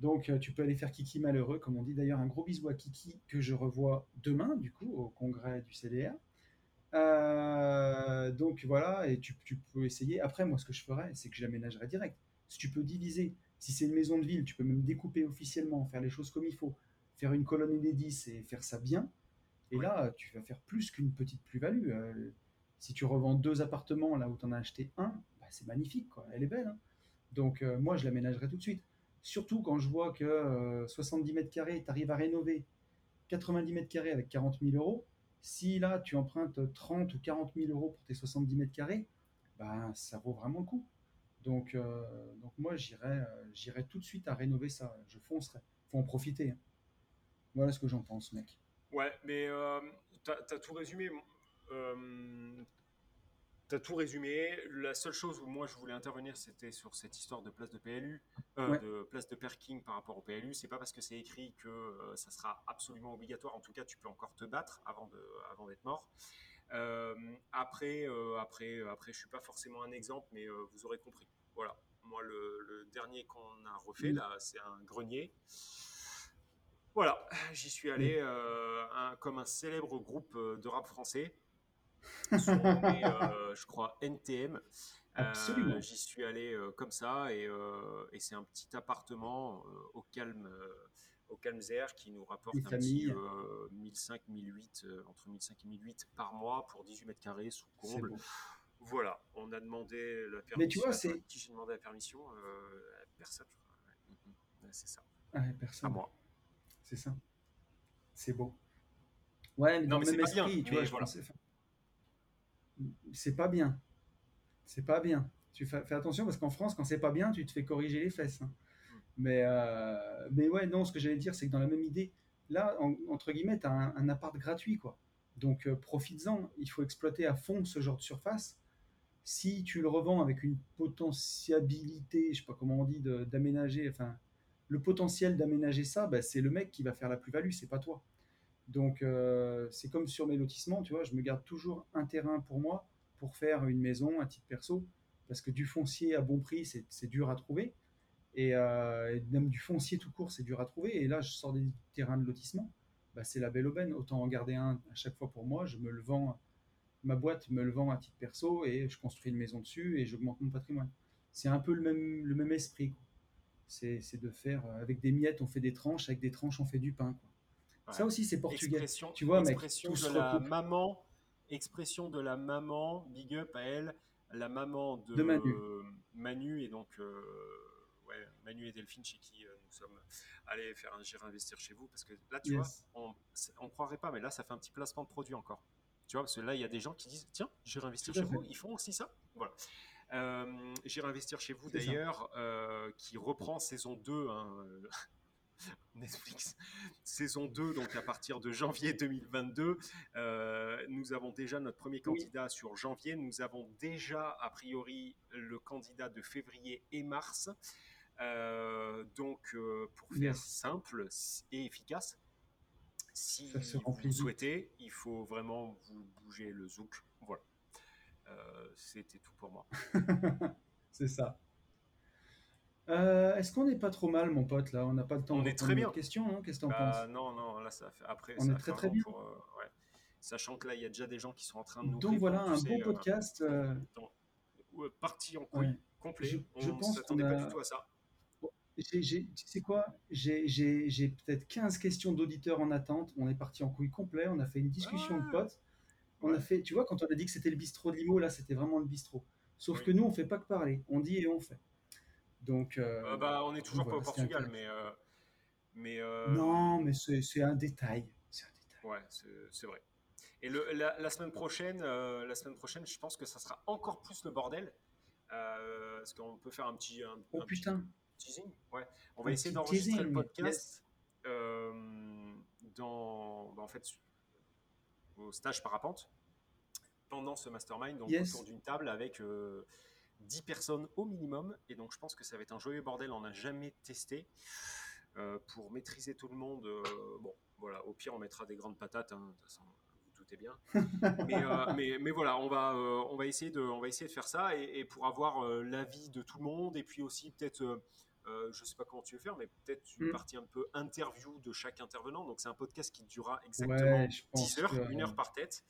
Donc, euh, tu peux aller faire Kiki malheureux, comme on dit. D'ailleurs, un gros bisou à Kiki que je revois demain, du coup, au congrès du C D R. Euh, donc voilà, et tu, tu peux essayer. Après, moi, ce que je ferais, c'est que j'aménagerais direct. Si tu peux diviser, si c'est une maison de ville, tu peux même découper officiellement, faire les choses comme il faut, faire une colonne et des dix et faire ça bien. Et ouais. là, tu vas faire plus qu'une petite plus-value. Euh, Si tu revends deux appartements là où tu en as acheté un, bah c'est magnifique, quoi. Elle est belle. Hein. Donc, euh, moi, je l'aménagerai tout de suite. Surtout quand je vois que euh, soixante-dix mètres carrés, tu arrives à rénover quatre-vingt-dix mètres carrés avec quarante mille euros. Si là, tu empruntes trente ou quarante mille euros pour tes soixante-dix mètres carrés, bah, ça vaut vraiment le coup. Donc, euh, donc moi, j'irai, euh, j'irai tout de suite à rénover ça. Je foncerai. Il faut en profiter. Hein. Voilà ce que j'en pense, mec. Ouais, mais euh, tu as tout résumé. Euh, t'as tout résumé. La seule chose où moi je voulais intervenir, c'était sur cette histoire de place de P L U, euh, ouais. de place de parking par rapport au P L U. C'est pas parce que c'est écrit que euh, ça sera absolument obligatoire. En tout cas, tu peux encore te battre avant de, avant d'être mort. Euh, après, euh, après, après, je suis pas forcément un exemple, mais euh, vous aurez compris. Voilà. Moi, le, le dernier qu'on a refait là, c'est un grenier. Voilà, j'y suis allé euh, un, comme un célèbre groupe de rap français. Surnommé, euh, je crois, N T M. Absolument. Euh, j'y suis allé euh, comme ça et, euh, et c'est un petit appartement euh, au calme, euh, au Calmzer qui nous rapporte les un familles. petit euh, mille cinq cents, mille huit cents, euh, entre mille cinq cents et mille huit cents par mois pour dix-huit mètres carrés sous comble. Voilà, on a demandé la permission. Mais tu vois, c'est qui j'ai demandé la permission euh, personne. C'est ça. Ah, personne. À moi. C'est ça. C'est beau. Ouais, mais non, dans le même esprit, bien, tu vois, je voilà. pensais... C'est pas bien. C'est pas bien. Tu fais, fais attention parce qu'en France, quand c'est pas bien, tu te fais corriger les fesses. Hein. Mm. Mais, euh, mais ouais, non, ce que j'allais dire, c'est que dans la même idée, là, en, entre guillemets, tu as un, un appart gratuit, quoi. Donc, euh, profites-en. Il faut exploiter à fond ce genre de surface. Si tu le revends avec une potentiabilité, je sais pas comment on dit, de, d'aménager, enfin, le potentiel d'aménager ça, bah, c'est le mec qui va faire la plus-value, c'est pas toi. Donc, euh, c'est comme sur mes lotissements, tu vois, je me garde toujours un terrain pour moi, pour faire une maison à titre perso, parce que du foncier à bon prix, c'est, c'est dur à trouver, et, euh, et même du foncier tout court, c'est dur à trouver, et là, je sors des terrains de lotissement, bah, c'est la belle aubaine, autant en garder un à chaque fois pour moi, je me le vends, ma boîte me le vend à titre perso, et je construis une maison dessus, et j'augmente mon patrimoine. C'est un peu le même, le même esprit, quoi. C'est, c'est de faire, avec des miettes, on fait des tranches, avec des tranches, on fait du pain, quoi. Ouais. Ça aussi, c'est portugais. Expression, tu vois, mec, expression de la maman, expression de la maman, big up à elle, la maman de, de Manu. Euh, Manu et donc euh, ouais, Manu et Delphine, chez qui euh, nous sommes allés faire un Gérinvestir chez vous, parce que là tu yes. vois, on ne croirait pas, mais là ça fait un petit placement de produit encore. Tu vois, parce que là, il y a des gens qui disent, tiens, j'ai réinvesti chez vous, ils font aussi ça. Voilà. Euh, j'ai réinvesti chez vous, c'est d'ailleurs, euh, qui reprend saison deux, hein, euh, Netflix, saison deux, donc à partir de janvier deux mille vingt-deux. Euh, nous avons déjà notre premier candidat oui. sur janvier. Nous avons déjà, a priori, le candidat de février et mars. Euh, donc, euh, pour faire yes. simple et efficace, si vous le souhaitez, il faut vraiment vous bouger le zouk. Voilà. Euh, c'était tout pour moi. C'est ça. Euh, est-ce qu'on n'est pas trop mal, mon pote, là ? On n'a pas le temps on de répondre aux questions. Hein Qu'est-ce que tu en bah, penses ? Non, non, là, ça fait... Après, on ça est très, très bien. Pour, euh, ouais. Sachant que là, il y a déjà des gens qui sont en train de nous... Donc répondre, voilà, un bon sais, podcast. Euh, euh... Parti en couille, ouais. complet. Je, on ne s'attendait pas a... du tout à ça. J'ai, j'ai, tu sais quoi j'ai, j'ai, j'ai peut-être quinze questions d'auditeurs en attente. On est parti en couille complet. On a fait une discussion ah, de potes. On ouais. a fait, tu vois, quand on a dit que c'était le bistrot de Limo, là, c'était vraiment le bistrot. Sauf oui. que nous, on ne fait pas que parler. On dit et on fait. Donc, euh, euh, bah, on n'est toujours donc, pas voilà, au Portugal, mais... Euh, mais euh... Non, mais c'est, c'est un détail. C'est un détail. Ouais, c'est, c'est vrai. Et le, la, la, semaine prochaine, euh, la semaine prochaine, je pense que ça sera encore plus le bordel. Euh, parce qu'on peut faire un petit... Un, oh un putain petit... Teasing, ouais. On va essayer d'enregistrer teasing, le podcast yes. euh, dans, bah en fait, au stage parapente pendant ce mastermind, donc yes. autour d'une table avec euh, dix personnes au minimum. Et donc, je pense que ça va être un joyeux bordel. On n'a jamais testé euh, pour maîtriser tout le monde. Euh, bon, voilà. Au pire, on mettra des grandes patates. Hein, de toute façon, vous doutez bien. mais, euh, mais, mais voilà, on va, euh, on va essayer de, on va essayer de faire ça et, et pour avoir euh, l'avis de tout le monde et puis aussi peut-être. Euh, Euh, je ne sais pas comment tu veux faire, mais peut-être une mmh. partie un peu interview de chaque intervenant. Donc, c'est un podcast qui durera exactement ouais, dix heures, que... une heure par tête.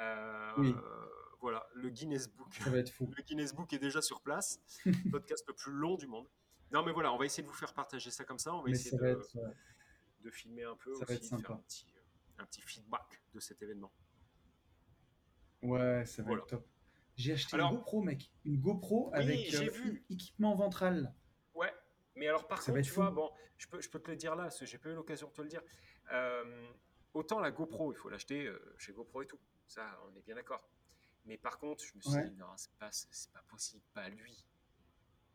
Euh, oui. euh, voilà, le Guinness Book. Ça va être fou. Le Guinness Book est déjà sur place. Le podcast le plus long du monde. Non, mais voilà, on va essayer de vous faire partager ça comme ça. On va mais essayer de, va être, euh... de filmer un peu ça aussi, de faire un petit, un petit feedback de cet événement. Ouais, ça va voilà. être top. J'ai acheté alors, une GoPro, mec. Une GoPro oui, avec j'ai euh, vu. équipement ventral. Ouais, mais alors par ça contre, tu fou. vois, bon, je peux, je peux te le dire là, parce que j'ai pas eu l'occasion de te le dire. Euh, autant la GoPro, il faut l'acheter euh, chez GoPro et tout, ça, on est bien d'accord. Mais par contre, je me suis ouais. dit, non, c'est pas, c'est pas possible, pas lui.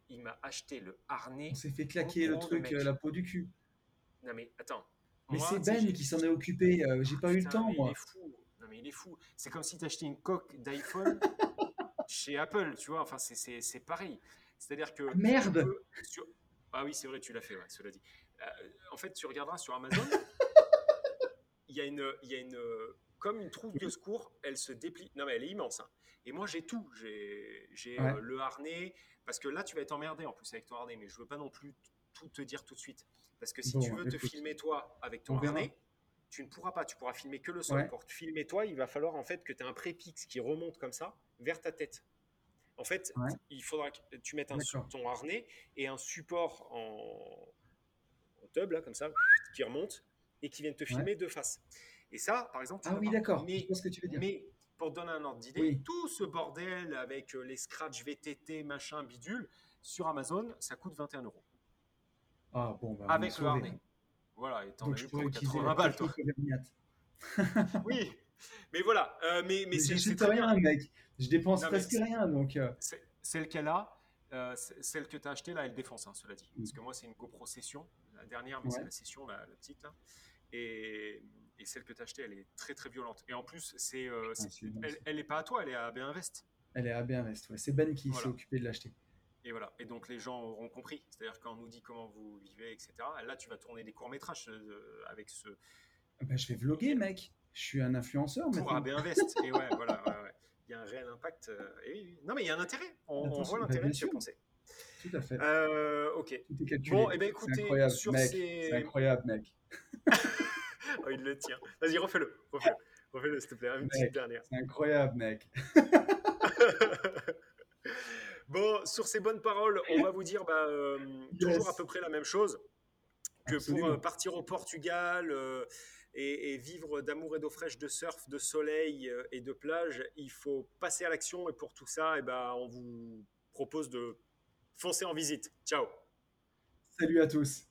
Il m'a acheté le harnais. On s'est fait claquer le truc, euh, la peau du cul. Non mais attends. Mais moi, c'est Ben qui s'en est occupé, euh, j'ai ah, pas putain, eu le temps, moi. Il est fou. Non mais il est fou. C'est comme si t'achetais une coque d'iPhone chez Apple, tu vois, enfin c'est, c'est, c'est pareil. C'est-à-dire que... Ah, merde peux, sur... Ah oui, c'est vrai, tu l'as fait, ouais, cela dit. Euh, en fait, tu regarderas sur Amazon, il y a une... Y a une comme une trousse de secours, elle se déplie. Non, mais elle est immense. Hein. Et moi, j'ai tout. J'ai, j'ai ouais. euh, le harnais, parce que là, tu vas être emmerdé en plus avec ton harnais, mais je veux pas non plus tout te dire tout de suite. Parce que si bon, tu veux écoute. te filmer toi avec ton On harnais, verra. tu ne pourras pas. Tu pourras filmer que le sol. Ouais. Pour te filmer toi, il va falloir en fait que tu aies un prépixe qui remonte comme ça vers ta tête. En fait, ouais. il faudra que tu mettes un, ton harnais et un support en, en tub, là, comme ça, qui remonte et qui viennent te filmer ouais. de face. Et ça, par exemple... Tu ah oui, pas. d'accord. Mais, je sais ce que tu veux dire. Mais, pour donner un ordre d'idée, oui. tout ce bordel avec les scratch V T T, machin, bidule, sur Amazon, ça coûte vingt et un euros. Ah bon, bah... Avec le harnais. Voilà, et t'en as eu pour quatre-vingts balles, toi. Oui. Mais voilà, euh, mais, mais c'est, c'est très rien, bien. mec. Je dépense non, presque rien, donc. Euh... C'est, celle qu'elle a, euh, celle que tu as achetée là, elle défonce, hein, cela dit. Parce que moi, c'est une GoPro Session, la dernière, mais ouais. c'est la Session, la, la petite. Là. Et, et celle que tu as achetée, elle est très très violente. Et en plus, c'est, euh, c'est, c'est elle n'est pas à toi, elle est à A B Invest. Elle est à A B Invest, ouais. C'est Ben qui voilà. s'est occupé de l'acheter. Et voilà. Et donc les gens auront compris. C'est-à-dire quand on nous dit comment vous vivez, et cetera. Là, tu vas tourner des courts métrages euh, avec ce. Bah, je vais vlogger, mec. Je suis un influenceur maintenant. Pour A B Invest. Et ouais, voilà, ouais, ouais. Il y a un réel impact. Euh, et... Non, mais il y a un intérêt. On, on voit l'intérêt de se penser. Tout à fait. Euh, ok. Tout est calculé. Bon, eh ben, écoutez, c'est incroyable, sur mec. Ces... C'est incroyable, mec. Oh, il le tient. Vas-y, refais-le. Refais-le, refais-le s'il te plaît. Une petite dernière. C'est incroyable, mec. Bon, sur ces bonnes paroles, on va vous dire bah, euh, yes. toujours à peu près la même chose. Que Absolument. Pour euh, partir au Portugal... Euh, et, et vivre d'amour et d'eau fraîche, de surf, de soleil et de plage, il faut passer à l'action. Et pour tout ça, et ben, on vous propose de foncer en visite. Ciao. Salut à tous.